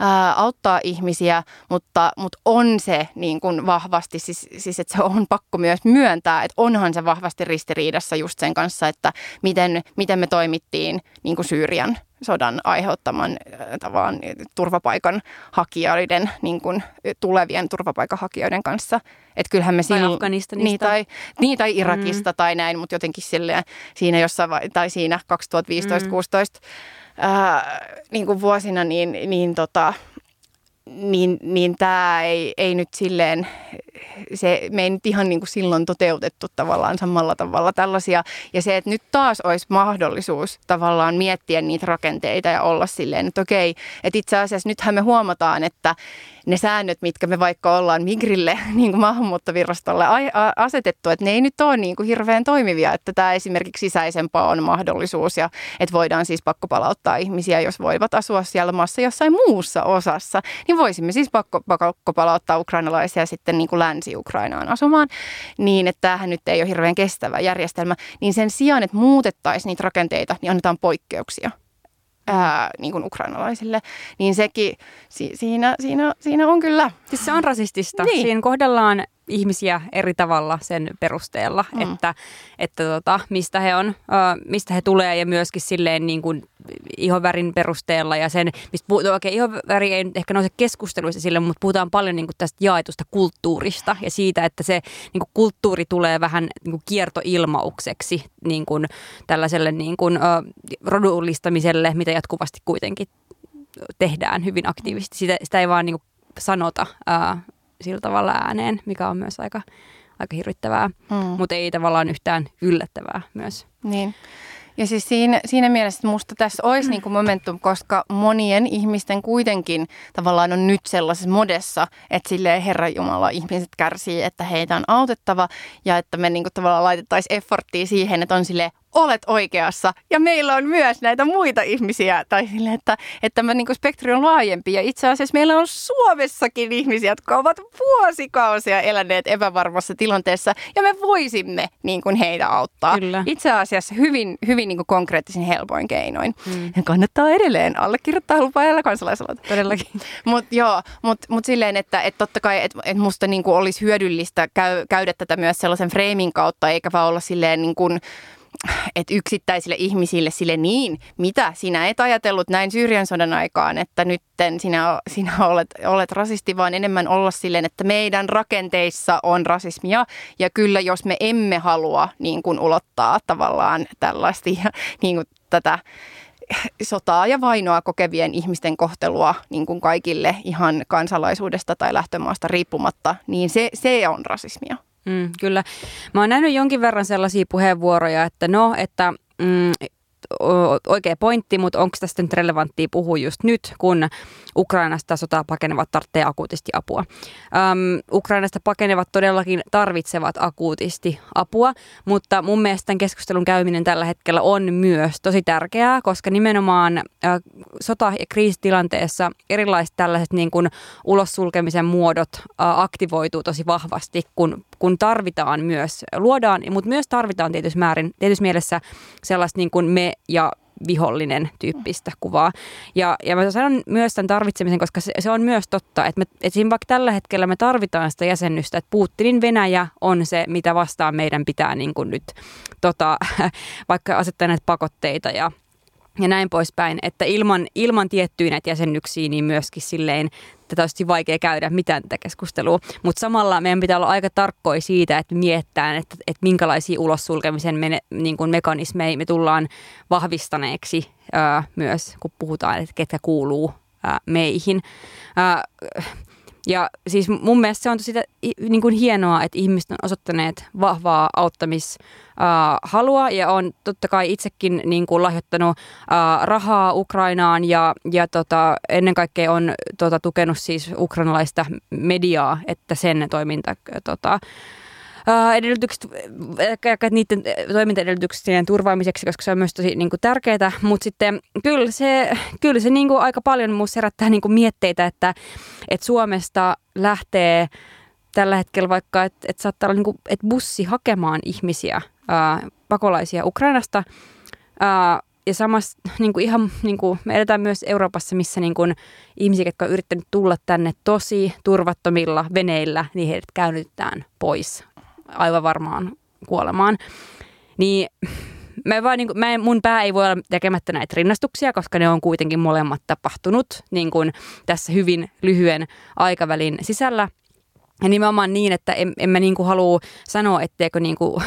ää, auttaa ihmisiä, mutta, mutta on se niin kuin vahvasti, siis, siis että se on pakko myös myöntää, että onhan se vahvasti ristiriidassa just sen kanssa, että miten, miten me toimittiin niin kuin Syyrian sodan aiheuttaman tavan turvapaikanhakijoiden, niin kuin tulevien turvapaikanhakijoiden kanssa. Että kyllähän me tai siinä, Afganistanista. Niin, tai, niin, tai Irakista mm. tai näin, mutta jotenkin silleen siinä jossain, tai siinä kaksituhattaviisitoista kuusitoista mm. niin kuin vuosina, niin, niin, tota, niin, niin tämä ei, ei nyt silleen, se, me ei nyt ihan niin kuin silloin toteutettu tavallaan samalla tavalla tällaisia. Ja se, että nyt taas olisi mahdollisuus tavallaan miettiä niitä rakenteita ja olla silleen, että okei, että itse asiassa nythän me huomataan, että ne säännöt, mitkä me vaikka ollaan Migrille, niin kuin maahanmuuttovirastolle asetettu, että ne ei nyt ole niin kuin hirveän toimivia, että tämä esimerkiksi sisäisempää on mahdollisuus ja että voidaan siis pakkopalauttaa ihmisiä, jos voivat asua siellä maassa jossain muussa osassa, niin voisimme siis pakkopalauttaa ukrainalaisia sitten niin kuin Länsi-Ukrainaan asumaan, niin että tämähän nyt ei ole hirveän kestävä järjestelmä, niin sen sijaan, että muutettaisiin niitä rakenteita, niin annetaan poikkeuksia. Ää, niin kuin ukrainalaisille, niin sekin si- siinä, siinä, siinä on kyllä. Siis se on rasistista. Niin. Siinä kohdellaan ihmisiä eri tavalla sen perusteella, mm. että, että tota, mistä he on, ää, mistä he tulee ja myöskin silleen niin kuin ihonvärin perusteella ja sen, mistä puhutaan, no, okei, ihonväri ei ehkä nouse keskusteluissa sille, mutta puhutaan paljon niin kuin tästä jaetusta kulttuurista ja siitä, että se niin kuin kulttuuri tulee vähän niin kuin kiertoilmaukseksi niin kuin tällaiselle niin kuin, ä, rodullistamiselle, mitä jatkuvasti kuitenkin tehdään hyvin aktiivisesti. Sitä, sitä ei vaan niin kuin sanota ää, sillä tavalla ääneen, mikä on myös aika, aika hirvittävää, mm. mutta ei tavallaan yhtään yllättävää myös. Niin. Ja siis siinä, siinä mielessä musta tässä olisi niin kuin momentum, koska monien ihmisten kuitenkin tavallaan on nyt sellaisessa modessa, että silleen herranjumala ihmiset kärsii, että heitä on autettava ja että me niin kuin tavallaan laitettaisiin efforttia siihen, että on silleen olet oikeassa ja meillä on myös näitä muita ihmisiä tai silleen, että, että tämä niin kuin spektri on laajempi ja itse asiassa meillä on Suomessakin ihmisiä, jotka ovat vuosikausia eläneet epävarmassa tilanteessa ja me voisimme niin kuin heitä auttaa. Kyllä. Itse asiassa hyvin, hyvin niin kuin konkreettisin helpoin keinoin. Mm. Ja kannattaa edelleen allekirjoittaa lupailla kansalaisaloite. Todellakin. Mutta joo, mutta mut silleen, että et totta kai et, et musta niin kuin olisi hyödyllistä käy, käydä tätä myös sellaisen framing kautta eikä vaan olla silleen niin kuin että yksittäisille ihmisille sille niin, mitä sinä et ajatellut näin Syyrian sodan aikaan, että nytten sinä, sinä olet, olet rasisti, vaan enemmän olla silleen, että meidän rakenteissa on rasismia. Ja kyllä, jos me emme halua niin kuin ulottaa tavallaan tällaista niin kuin tätä sotaa ja vainoa kokevien ihmisten kohtelua niin kuin kaikille ihan kansalaisuudesta tai lähtömaasta riippumatta, niin se, se on rasismia. Mm, kyllä. Mä oon nähnyt jonkin verran sellaisia puheenvuoroja, että no, että mm, oikea pointti, mutta onko tästä nyt relevanttia puhua just nyt, kun Ukrainasta sotaa pakenevat tarvitsevat akuutisti apua. Öm, Ukrainasta pakenevat todellakin tarvitsevat akuutisti apua, mutta mun mielestä tämän keskustelun käyminen tällä hetkellä on myös tosi tärkeää, koska nimenomaan ö, sota- ja kriisitilanteessa erilaiset tällaiset niin kuin ulossulkemisen muodot ö, aktivoituu tosi vahvasti, kun kun tarvitaan myös, luodaan, mutta myös tarvitaan tietyssä määrin, tietyssä mielessä sellaista niin kuin me ja vihollinen tyyppistä kuvaa. Ja, ja mä sanon myös tämän tarvitsemisen, koska se, se on myös totta, että, me, että siinä vaikka tällä hetkellä me tarvitaan sitä jäsennystä, että Putinin Venäjä on se, mitä vastaan meidän pitää niin kuin nyt tota, vaikka asettaa näitä pakotteita ja Ja näin poispäin, että ilman, ilman tiettyjä näitä jäsennyksiä, niin myöskin silleen, tätä olisi vaikea käydä mitään tätä keskustelua. Mutta samalla meidän pitää olla aika tarkkoja siitä, että miettään, että, että minkälaisia ulossulkemisen me, niin kuin mekanismeja me tullaan vahvistaneeksi ää, myös, kun puhutaan, että ketkä kuuluu ää, meihin. Ää, ja siis mun mielestä se on tosi niin kuin hienoa, että ihmiset on osoittaneet vahvaa auttamis halua ja on totta kai itsekin niin kuin lahjoittanut uh, rahaa Ukrainaan ja, ja tota, ennen kaikkea on tota, tukenut siis ukrainalaista mediaa, että sen toiminta tota, uh, edellytykset, ehkä niiden toimintaedellytyksien turvaamiseksi, koska se on myös tosi niin kuin tärkeää, mutta sitten kyllä se, kyllä se niin kuin aika paljon musta herättää niin kuin mietteitä, että, että Suomesta lähtee tällä hetkellä vaikka, että, että saattaa olla niin kuin, että bussi hakemaan ihmisiä, Äh, pakolaisia Ukrainasta, äh, ja samassa niin kuin ihan niin kuin me edetään myös Euroopassa, missä niin kuin ihmisiä, jotka on yrittänyt tulla tänne tosi turvattomilla veneillä, niin heidät käännytetään pois aivan varmaan kuolemaan. Niin mä vaan, niin kuin, mä en, mun pää ei voi olla tekemättä näitä rinnastuksia, koska ne on kuitenkin molemmat tapahtunut niin kuin tässä hyvin lyhyen aikavälin sisällä. Ja nimenomaan niin, että en, en mä niin kuin halua sanoa, etteikö niin kuin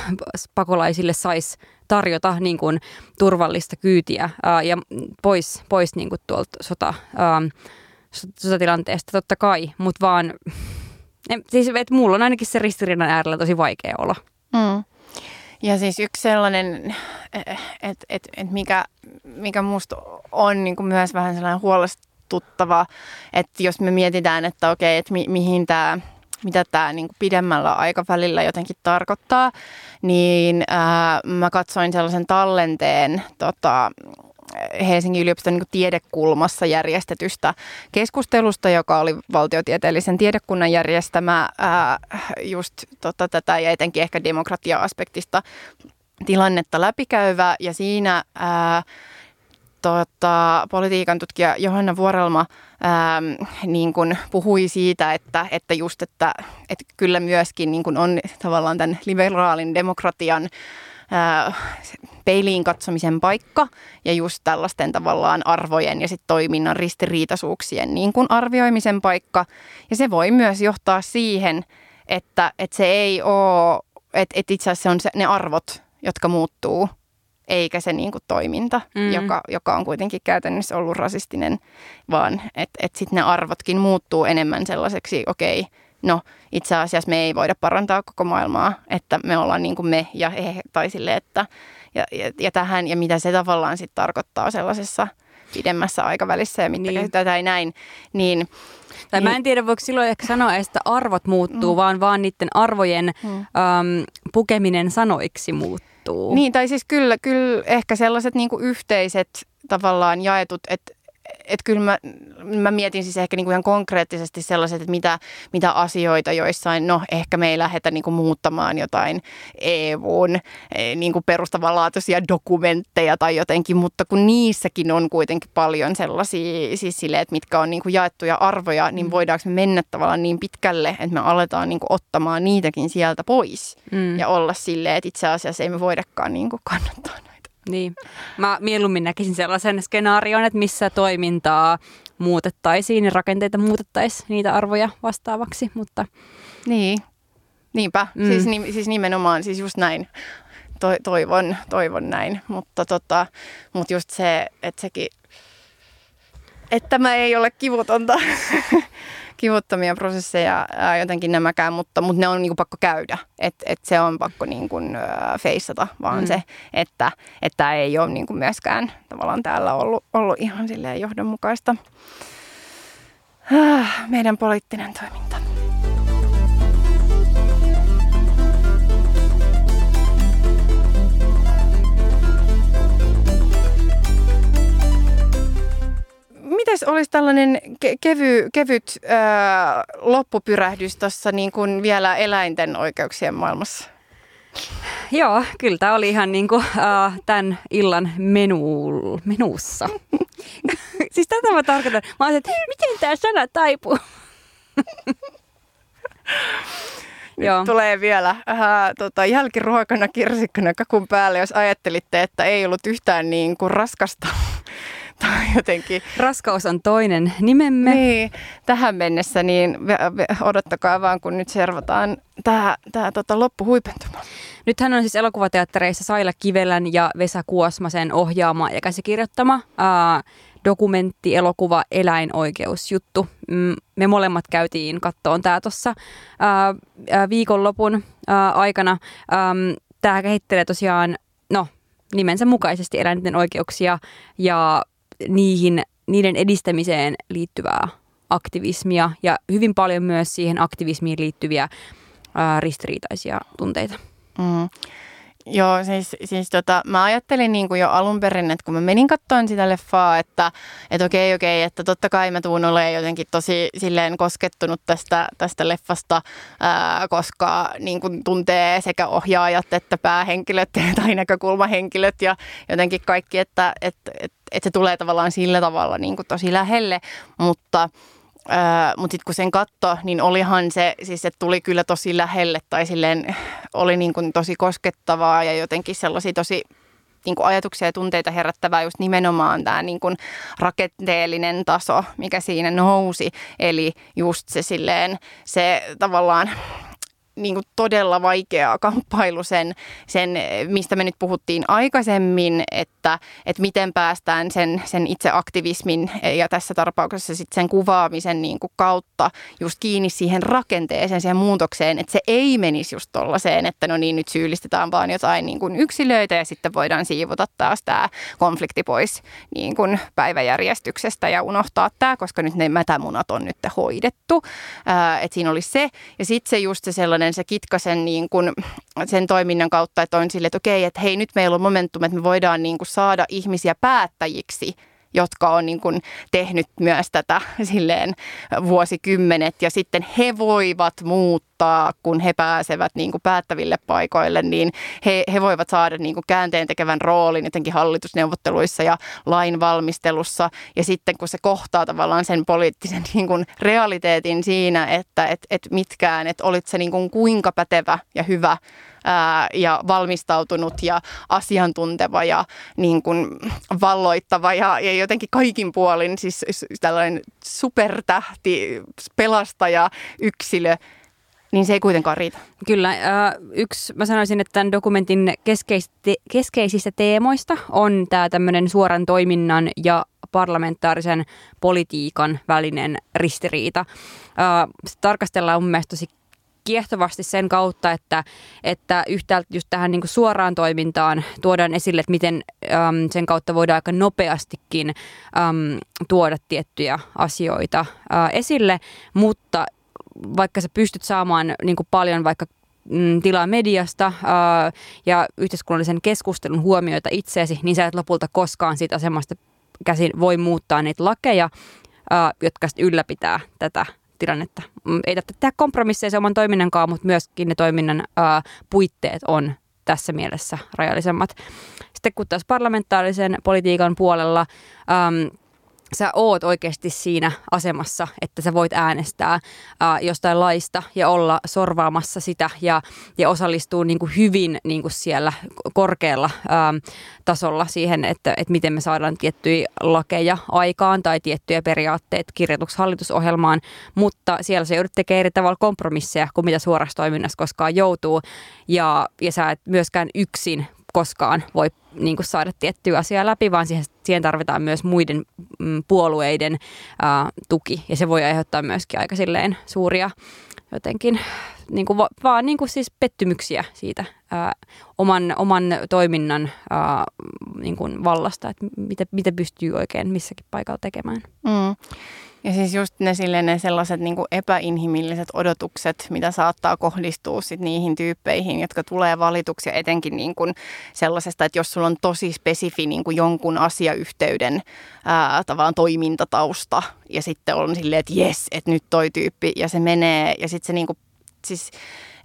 pakolaisille saisi tarjota niin kuin turvallista kyytiä ää, ja pois, pois niin kuin tuolta sota, ää, sotatilanteesta totta kai, mutta vaan, en, siis että mulla on ainakin se ristirinnan äärellä tosi vaikea olla. Mm. Ja siis yksi sellainen, että et, et mikä, mikä musta on niin kuin myös vähän sellainen huolestuttava, että jos me mietitään, että okei, että mi, mihin tämä... mitä tämä niin kuin pidemmällä aikavälillä jotenkin tarkoittaa, niin ää, mä katsoin sellaisen tallenteen tota, Helsingin yliopiston niin kuin tiedekulmassa järjestetystä keskustelusta, joka oli valtiotieteellisen tiedekunnan järjestämä ää, just tota, tätä ja etenkin ehkä demokratia-aspektista tilannetta läpikäyvä, ja siinä ää, Tota, politiikan tutkija Johanna Vuorelma ää, niin kun puhui siitä, että, että, just, että, että kyllä myöskin niin kun on tavallaan tämän liberaalin demokratian ää, peiliin katsomisen paikka ja just tällaisten tavallaan arvojen ja sit toiminnan ristiriitaisuuksien niin kun arvioimisen paikka. Ja se voi myös johtaa siihen, että, että se ei ole, että, että itse asiassa se on se, ne arvot, jotka muuttuu. Eikä se niin kuin toiminta, mm. joka, joka on kuitenkin käytännössä ollut rasistinen, vaan että et sitten ne arvotkin muuttuu enemmän sellaiseksi, okei, okay, no itse asiassa me ei voida parantaa koko maailmaa, että me ollaan niin kuin me ja he, tai sille, että ja, ja, ja tähän, ja mitä se tavallaan sitten tarkoittaa sellaisessa pidemmässä aikavälissä ja mitkä niin. Tai näin, niin... Tai niin. Mä en tiedä, voiko silloin ehkä sanoa, että arvot muuttuu, mm. vaan vaan niiden arvojen mm. äm, pukeminen sanoiksi muuttuu. Niin, tai siis kyllä, kyllä ehkä sellaiset niinku yhteiset tavallaan jaetut, että et kyllä mä, mä mietin siis ehkä niinku ihan konkreettisesti sellaiset, että mitä, mitä asioita joissain, no ehkä me ei lähdetä niinku muuttamaan jotain E U:n niinku perustavanlaatuisia dokumentteja tai jotenkin, mutta kun niissäkin on kuitenkin paljon sellaisia, siis sille, että mitkä on niinku jaettuja arvoja, niin voidaanko me mennä tavallaan niin pitkälle, että me aletaan niinku ottamaan niitäkin sieltä pois mm. ja olla silleen, että itse asiassa ei me voidakaan niinku kannattaa. Niin. Mä mieluummin näkisin sellaisen skenaarion, että missä toimintaa muutettaisiin ja rakenteita muutettaisiin niitä arvoja vastaavaksi, mutta... Niin, niinpä. Mm. Siis, ni, siis nimenomaan, siis just näin. To, toivon, toivon näin, mutta tota, mut just se, että sekin, että tämä ei ole kivutonta, kivuttomia prosesseja ää, jotenkin nämäkään, mutta, mutta ne on niinku pakko käydä, että et se on pakko niinku, ää, feissata, vaan mm. se, että tämä ei ole niinku myöskään tavallaan täällä ollut, ollut ihan silleen johdonmukaista ah, meidän poliittinen toiminta. Mites olisi tällainen kevy, kevyt ää, loppupyrähdys tuossa niin kuin vielä eläinten oikeuksien maailmassa? Joo, kyllä tämä oli ihan niin kuin, ää, tämän illan menu, menussa. Siis tätä mä tarkoitan. Mä olisin, että miten tämä sana taipuu? Joo. Tulee vielä äh, tota, jälkiruokana kirsikkana kakun päälle, jos ajattelitte, että ei ollut yhtään niin kuin raskasta. Jotenkin. Raskaus on toinen nimemme. Niin, tähän mennessä niin odottakaa vaan, kun nyt servataan tämä, tämä tota, loppuhuipentuma. Nythän on siis elokuvateattereissa Saila Kivelän ja Vesa Kuosmasen ohjaama ja käsikirjoittama ää, dokumenttielokuva Eläinoikeusjuttu. Me molemmat käytiin kattoon tämä tuossa viikonlopun ää, aikana. Ää, tämä kehittelee tosiaan, no nimensä mukaisesti eläinten oikeuksia ja niihin, niiden edistämiseen liittyvää aktivismia ja hyvin paljon myös siihen aktivismiin liittyviä ää, ristiriitaisia tunteita. Mm. Joo, siis, siis tota, mä ajattelin niin kuin jo alun perin, että kun mä menin katsomaan sitä leffaa, että et okei, okei, että totta kai mä tuun olemaan jotenkin tosi silleen koskettunut tästä, tästä leffasta, ää, koska niin kuin tuntee sekä ohjaajat että päähenkilöt tai näkökulmahenkilöt ja jotenkin kaikki, että et, et, et se tulee tavallaan sillä tavalla niin kuin tosi lähelle, mutta... Öö, mutta sitten kun sen katto, niin olihan se, siis se tuli kyllä tosi lähelle tai silleen oli niin kuin tosi koskettavaa ja jotenkin sellaisia tosi niin kuin ajatuksia ja tunteita herättävää just nimenomaan tämä niin kuin rakenteellinen taso, mikä siinä nousi. Eli just se silleen, se tavallaan... Niin kuin todella vaikea kamppailu sen, sen, mistä me nyt puhuttiin aikaisemmin, että, että miten päästään sen, sen itse aktivismin ja tässä tapauksessa sitten sen kuvaamisen niin kuin kautta just kiinni siihen rakenteeseen, siihen muutokseen, että se ei menisi just tollaiseen, että no niin, nyt syyllistetään vaan jotain niin kuin yksilöitä ja sitten voidaan siivota taas tämä konflikti pois niin kuin päiväjärjestyksestä ja unohtaa tämä, koska nyt ne mätämunat on nyt hoidettu. Ää, että siinä oli se. Ja sitten se just se sellainen se kitka sen, niin kuin, sen toiminnan kautta, että on silleen, että okei, että hei, nyt meillä on momentum, että me voidaan niin kuin saada ihmisiä päättäjiksi, jotka on niin kuin tehnyt myös tätä silleen vuosikymmenet ja sitten he voivat muuttaa, kun he pääsevät niin kuin päättäville paikoille, niin he, he voivat saada niin kuin käänteentekevän roolin jotenkin hallitusneuvotteluissa ja lainvalmistelussa ja sitten kun se kohtaa tavallaan sen poliittisen niin kuin realiteetin siinä, että et, et mitkään, että olit se niin kuin kuinka pätevä ja hyvä ja valmistautunut ja asiantunteva ja niin kuin valloittava ja, ja jotenkin kaikin puolin siis tällainen supertähti, pelastaja, yksilö, niin se ei kuitenkaan riitä. Kyllä. Yksi, mä sanoisin, että tämän dokumentin keskeisistä teemoista on tämä tämmöinen suoran toiminnan ja parlamentaarisen politiikan välinen ristiriita. Se tarkastellaan mun mielestä tosi kiehtovasti sen kautta, että, että yhtäältä just tähän niin kuin suoraan toimintaan tuodaan esille, että miten äm, sen kautta voidaan aika nopeastikin äm, tuoda tiettyjä asioita ä, esille, mutta vaikka sä pystyt saamaan niin kuin paljon vaikka mm, tilaa mediasta ä, ja yhteiskunnallisen keskustelun huomioita itseesi, niin sä et lopulta koskaan siitä asemasta käsin voi muuttaa niitä lakeja, ä, jotka ylläpitää tätä tilannetta. Ei tarvitse tehdä kompromisseja se oman toiminnankaan, mutta myöskin ne toiminnan ää, puitteet on tässä mielessä rajallisemmat. Sitten kun taas parlamentaarisen politiikan puolella äm, sä oot oikeasti siinä asemassa, että sä voit äänestää ää, jostain laista ja olla sorvaamassa sitä ja, ja osallistua niin kuin hyvin niin kuin siellä korkealla ää, tasolla siihen, että, että miten me saadaan tiettyjä lakeja aikaan tai tiettyjä periaatteet kirjoituksi hallitusohjelmaan, mutta siellä se joudut tekemään eri tavalla kompromisseja kuin mitä suorassa toiminnassa koskaan joutuu ja, ja sä et myöskään yksin koskaan voi niin kuin saada tiettyä asiaa läpi, vaan siihen, siihen tarvitaan myös muiden mm, puolueiden ää, tuki. Ja se voi aiheuttaa myöskin aika silleen suuria jotenkin, niin kuin, vaan niin kuin siis pettymyksiä siitä ää, oman, oman toiminnan ää, niin kuin vallasta, että mitä, mitä pystyy oikein missäkin paikalla tekemään. Mm. Ja siis just ne, silleen, ne sellaiset niin kuin epäinhimilliset odotukset, mitä saattaa kohdistua sit niihin tyyppeihin, jotka tulee valituksia etenkin niin kuin sellaisesta, että jos sulla on tosi spesifi niin kuin jonkun asiayhteyden ää, tavallaan toimintatausta ja sitten on silleen, että jes, että nyt toi tyyppi ja se menee ja sitten se niin kuin, siis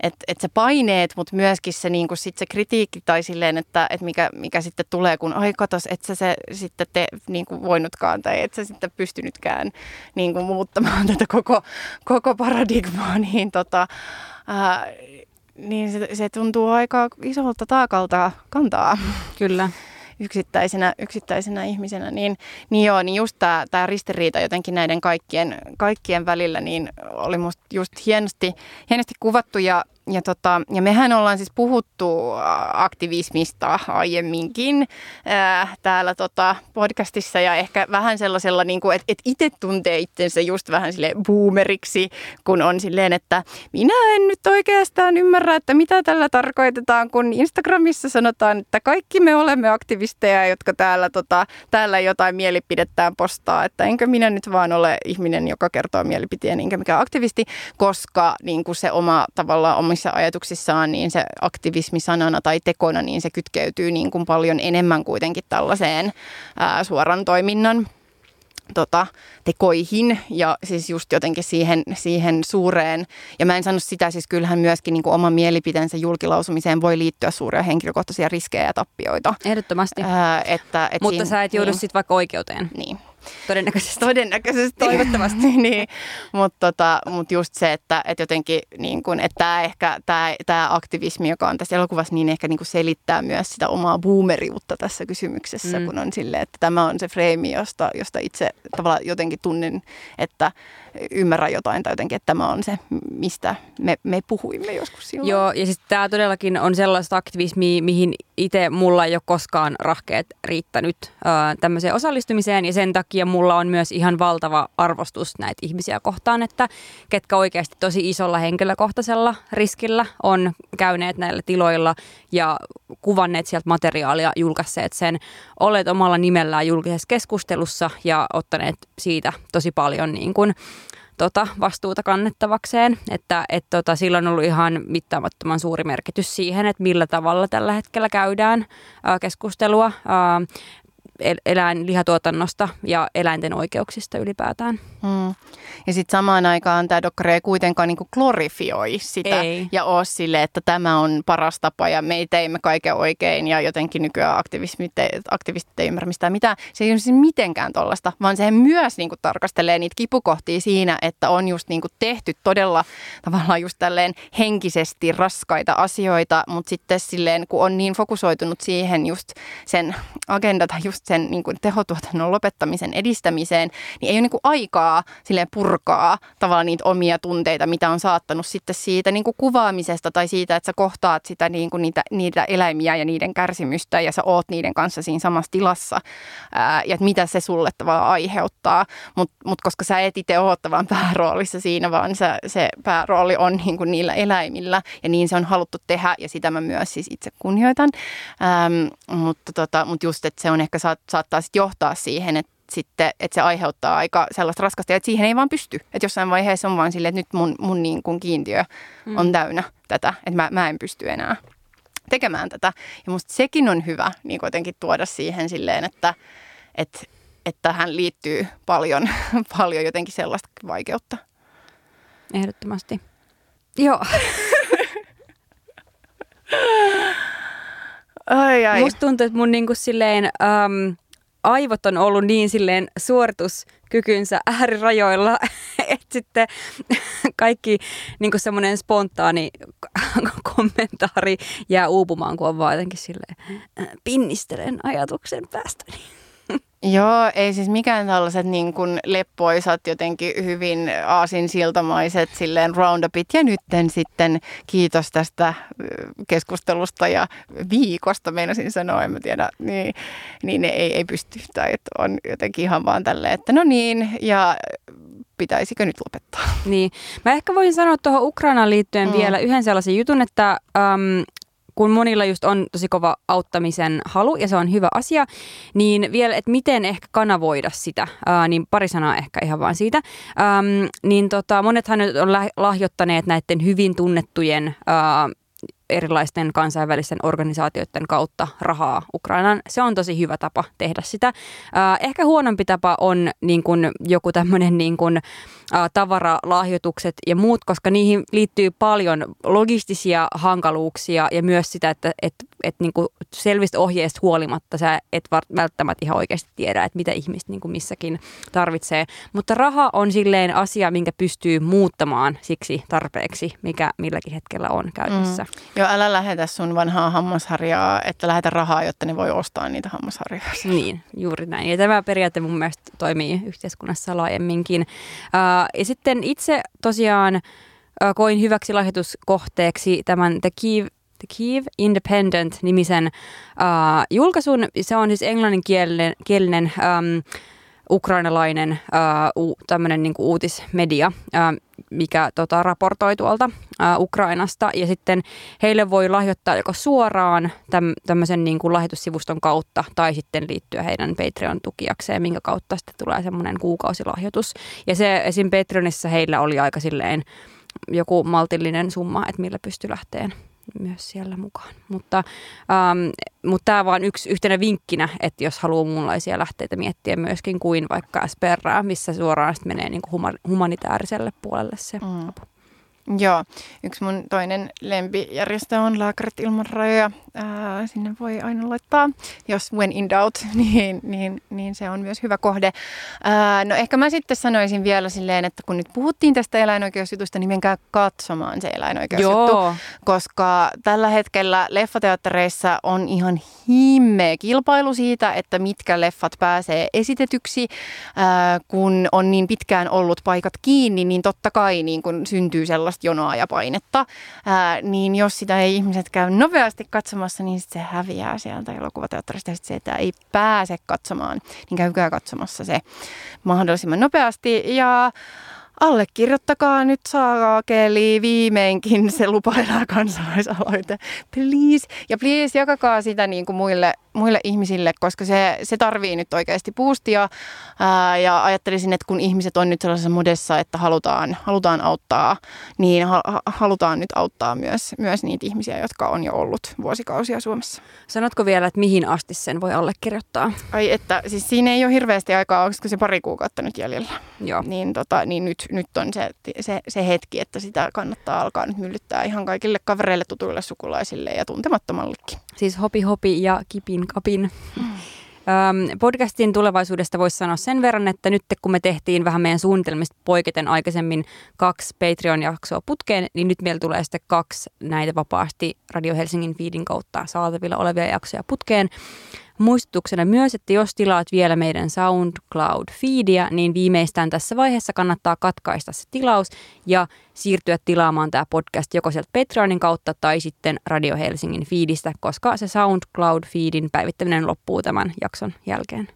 että et se paineet, mutta myöskin se, niinku, sit se kritiikki tai silleen, että et mikä, mikä sitten tulee, kun ai katos, et sä se sitten te, niinku, voinutkaan tai et sä sitten pystynytkään niinku, muuttamaan tätä koko, koko paradigmaa, niin, tota, ää, niin se, se tuntuu aika isolta taakalta kantaa. Kyllä. Yksittäisenä, yksittäisenä ihmisenä, niin, niin joo, niin just tämä, tämä ristiriita jotenkin näiden kaikkien, kaikkien välillä, niin oli musta just hienosti, hienosti kuvattu ja Ja, tota, ja mehän ollaan siis puhuttu aktivismista aiemminkin ää, täällä tota, podcastissa ja ehkä vähän sellaisella, niin kuin, että, että itse tuntee itsensä just vähän silleen boomeriksi, kun on silleen, että minä en nyt oikeastaan ymmärrä, että mitä tällä tarkoitetaan, kun Instagramissa sanotaan, että kaikki me olemme aktivisteja, jotka täällä, tota, täällä jotain mielipidettään postaa, että enkö minä nyt vaan ole ihminen, joka kertoo mielipiteen, enkä mikään aktivisti, koska niin kuin se oma tavallaan oma omissa ajatuksissaan, niin se aktivismi sanana tai tekona, niin se kytkeytyy niin kuin paljon enemmän kuitenkin tällaiseen ää, suoran toiminnan Tota, tekoihin ja siis just jotenkin siihen, siihen suureen. Ja mä en sano sitä, siis kyllähän myöskin niin kuin oman mielipiteensä julkilausumiseen voi liittyä suuria henkilökohtaisia riskejä ja tappioita. Ehdottomasti. Ää, että, et Mutta siin, sä et joudu niin, sitten vaikka oikeuteen. Niin. Todennäköisesti. Todennäköisesti. Toivottavasti. niin. Mutta tota, mut just se, että et jotenkin niin kun, et tää ehkä tää, tää aktivismi, joka on tässä elokuvassa, niin ehkä niin kun selittää myös sitä omaa boomeriutta tässä kysymyksessä, mm. kun on silleen, että tämä on se freimi, josta, josta itse tavallaan jotenkin tunnen, että ymmärrän jotain tai jotenkin, että tämä on se, mistä me, me puhuimme joskus silloin. Joo, ja siis tämä todellakin on sellaista aktivismia, mihin itse mulla ei ole koskaan rahkeet riittänyt ää, tämmöiseen osallistumiseen, ja sen takia mulla on myös ihan valtava arvostus näitä ihmisiä kohtaan, että ketkä oikeasti tosi isolla henkilökohtaisella riskillä on käyneet näillä tiloilla ja kuvanneet sieltä materiaalia, julkaisseet sen, olleet omalla nimellään julkisessa keskustelussa ja ottaneet siitä tosi paljon niin kuin Tota, vastuuta kannettavakseen, että et, tota, sillä on ollut ihan mittaamattoman suuri merkitys siihen, että millä tavalla tällä hetkellä käydään ää, keskustelua ää, eläinlihatuotannosta ja eläinten oikeuksista ylipäätään. Hmm. Ja sitten samaan aikaan tämä dokkari ei kuitenkaan niinku glorifioi sitä ei. ja ole sille, että tämä on paras tapa ja me teimme kaiken oikein ja jotenkin nykyään aktivistit ei ymmärrä mistään mitään. Se ei ole siis mitenkään tollaista, vaan se myös niinku tarkastelee niitä kipukohtia siinä, että on just niinku tehty todella tavallaan just tälleen henkisesti raskaita asioita, mutta sitten silleen kun on niin fokusoitunut siihen just sen agenda tai just sen niin kuin tehotuotannon lopettamisen edistämiseen, niin ei ole niin kuin aikaa silleen purkaa tavallaan niitä omia tunteita, mitä on saattanut sitten siitä niin kuin kuvaamisesta tai siitä, että sä kohtaat sitä, niin kuin niitä, niitä eläimiä ja niiden kärsimystä ja sä oot niiden kanssa siinä samassa tilassa ää, ja että mitä se sulle tavallaan aiheuttaa, mutta mut koska sä et itse oot vaan pääroolissa siinä, vaan sä, se päärooli on niin kuin niillä eläimillä ja niin se on haluttu tehdä ja sitä mä myös siis itse kunnioitan, Äm, mutta, tota, mutta just, että se on ehkä Saat, saattaa sitten johtaa siihen, että, sitten, että se aiheuttaa aika sellaista raskasta, että siihen ei vaan pysty. Että jossain vaiheessa on vaan silleen, että nyt mun, mun niin kuin kiintiö mm. on täynnä tätä, että mä, mä en pysty enää tekemään tätä. Ja musta sekin on hyvä niin kuitenkin tuoda siihen silleen, että, että, että tähän liittyy paljon, paljon jotenkin sellaista vaikeutta. Ehdottomasti. Joo. Ai, ai. Musta tuntuu, että mun niinku silleen, äm, aivot on ollut niin silleen suorituskykynsä äärirajoilla, että sitten kaikki niinku semmoinen spontaani kommentaari jää uupumaan, kun on vaan jotenkin silleen pinnistelen ajatuksen päästäni. Joo, ei siis mikään tällaiset niin kuin leppoisat, jotenkin hyvin aasinsiltamaiset silleen roundupit. Ja nytten sitten kiitos tästä keskustelusta ja viikosta, meinasin sanoa, en mä tiedä, niin, niin ei, ei pysty. Tai että on jotenkin ihan vaan tälleen, että no niin, ja pitäisikö nyt lopettaa? Niin, mä ehkä voin sanoa tuohon Ukrainaan liittyen mm. vielä yhden sellaisen jutun, että Um, kun monilla just on tosi kova auttamisen halu, ja se on hyvä asia, niin vielä, että miten ehkä kanavoida sitä, ää, niin pari sanaa ehkä ihan vaan siitä, äm, niin tota, monethan nyt on lahjoittaneet näiden hyvin tunnettujen ää, erilaisten kansainvälisten organisaatioiden kautta rahaa Ukrainaan. Se on tosi hyvä tapa tehdä sitä. Ää, ehkä huonompi tapa on niin kun joku tämmöinen niin kun tavaralahjoitukset ja muut, koska niihin liittyy paljon logistisia hankaluuksia ja myös sitä, että et, et niinku selvistä ohjeista huolimatta sä et välttämättä ihan oikeasti tiedä, että mitä ihmiset niinku missäkin tarvitsee. Mutta raha on silleen asia, minkä pystyy muuttamaan siksi tarpeeksi, mikä milläkin hetkellä on käytössä. Mm. Joo, älä lähetä sun vanhaa hammasharjaa, että lähetä rahaa, jotta ne voi ostaa niitä hammasharjaa. Niin, juuri näin. Ja tämä periaate mun mielestä toimii yhteiskunnassa laajemminkin. Äh, Ja sitten itse tosiaan koin hyväksi lahjoituskohteeksi tämän The Kyiv, The Kyiv Independent-nimisen äh, julkaisun. Se on siis englanninkielinen kielinen, ähm, ukrainalainen äh, tämmöinen niin kuin uutismedia, äh, mikä tota, raportoi tuolta äh, Ukrainasta. Ja sitten heille voi lahjoittaa joko suoraan täm, tämmöisen niin kuin lahjoitussivuston kautta tai sitten liittyä heidän Patreon-tukijakseen, minkä kautta sitten tulee semmoinen kuukausilahjoitus. Ja se esim. Patreonissa heillä oli aika silleen joku maltillinen summa, että millä pystyy lähteen myös siellä mukaan. Mutta, ähm, mutta tämä vaan yksi yhtenä vinkkinä, että jos haluaa muunlaisia lähteitä miettiä myöskin kuin vaikka Sperraa, missä suoraan sitten menee niin kuin humanitaariselle puolelle se mm. apu. Joo, yksi mun toinen lempijärjestö on Lääkärit ilman rajoja. Ää, sinne voi aina laittaa, jos when in doubt, niin, niin, niin se on myös hyvä kohde. Ää, no ehkä mä sitten sanoisin vielä silleen, että kun nyt puhuttiin tästä eläinoikeusjutusta, niin menkää katsomaan se eläinoikeusjuttu. Joo. Koska tällä hetkellä leffateattereissa on ihan himmeä kilpailu siitä, että mitkä leffat pääsee esitetyksi. Ää, kun on niin pitkään ollut paikat kiinni, niin totta kai niin kun syntyy sellaista jonoa ja painetta. Ää, niin jos sitä ei ihmiset käy nopeasti katsomassa, niin sitten se häviää sieltä elokuvateatterista, ja sitten se ei pääse katsomaan, niin käykää katsomassa se mahdollisimman nopeasti, ja allekirjoittakaa nyt saakeli viimeinkin se lupailaa kansalaisaloite, please, ja please jakakaa sitä niin kuin muille, muille ihmisille, koska se, se tarvii nyt oikeasti boostia, ää, ja ajattelisin, että kun ihmiset on nyt sellaisessa modessa, että halutaan, halutaan auttaa, niin ha, halutaan nyt auttaa myös, myös niitä ihmisiä, jotka on jo ollut vuosikausia Suomessa. Sanotko vielä, että mihin asti sen voi allekirjoittaa? Ai että, siis siinä ei ole hirveästi aikaa, onko se pari kuukautta nyt jäljellä? Joo. Niin, tota, niin nyt, nyt on se, se, se hetki, että sitä kannattaa alkaa nyt myllyttää ihan kaikille kavereille, tutuille, sukulaisille ja tuntemattomallekin. Siis hopi hopi ja kipin kapin. Podcastin tulevaisuudesta voisi sanoa sen verran, että nyt kun me tehtiin vähän meidän suunnitelmista poiketen aikaisemmin kaksi Patreon-jaksoa putkeen, niin nyt meillä tulee sitten kaksi näitä vapaasti Radio Helsingin feedin kautta saatavilla olevia jaksoja putkeen. Muistutuksena myös, että jos tilaat vielä meidän SoundCloud-feedia, niin viimeistään tässä vaiheessa kannattaa katkaista se tilaus ja siirtyä tilaamaan tämä podcast joko sieltä Patreonin kautta tai sitten Radio Helsingin feedistä, koska se SoundCloud-feedin päivittäminen loppuu tämän jakson jälkeen.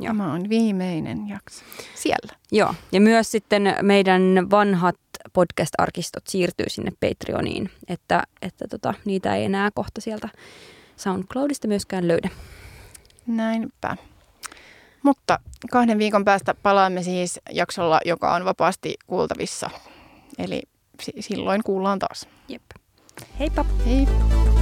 Joo. Tämä on viimeinen jakso siellä. Joo, ja myös sitten meidän vanhat podcast-arkistot siirtyy sinne Patreoniin, että, että tota, niitä ei enää kohta sieltä SoundCloudista myöskään löydä. Näinpä. Mutta kahden viikon päästä palaamme siis jaksolla, joka on vapaasti kuultavissa. Eli s- silloin kuullaan taas. Jep. Heippa. Heippa.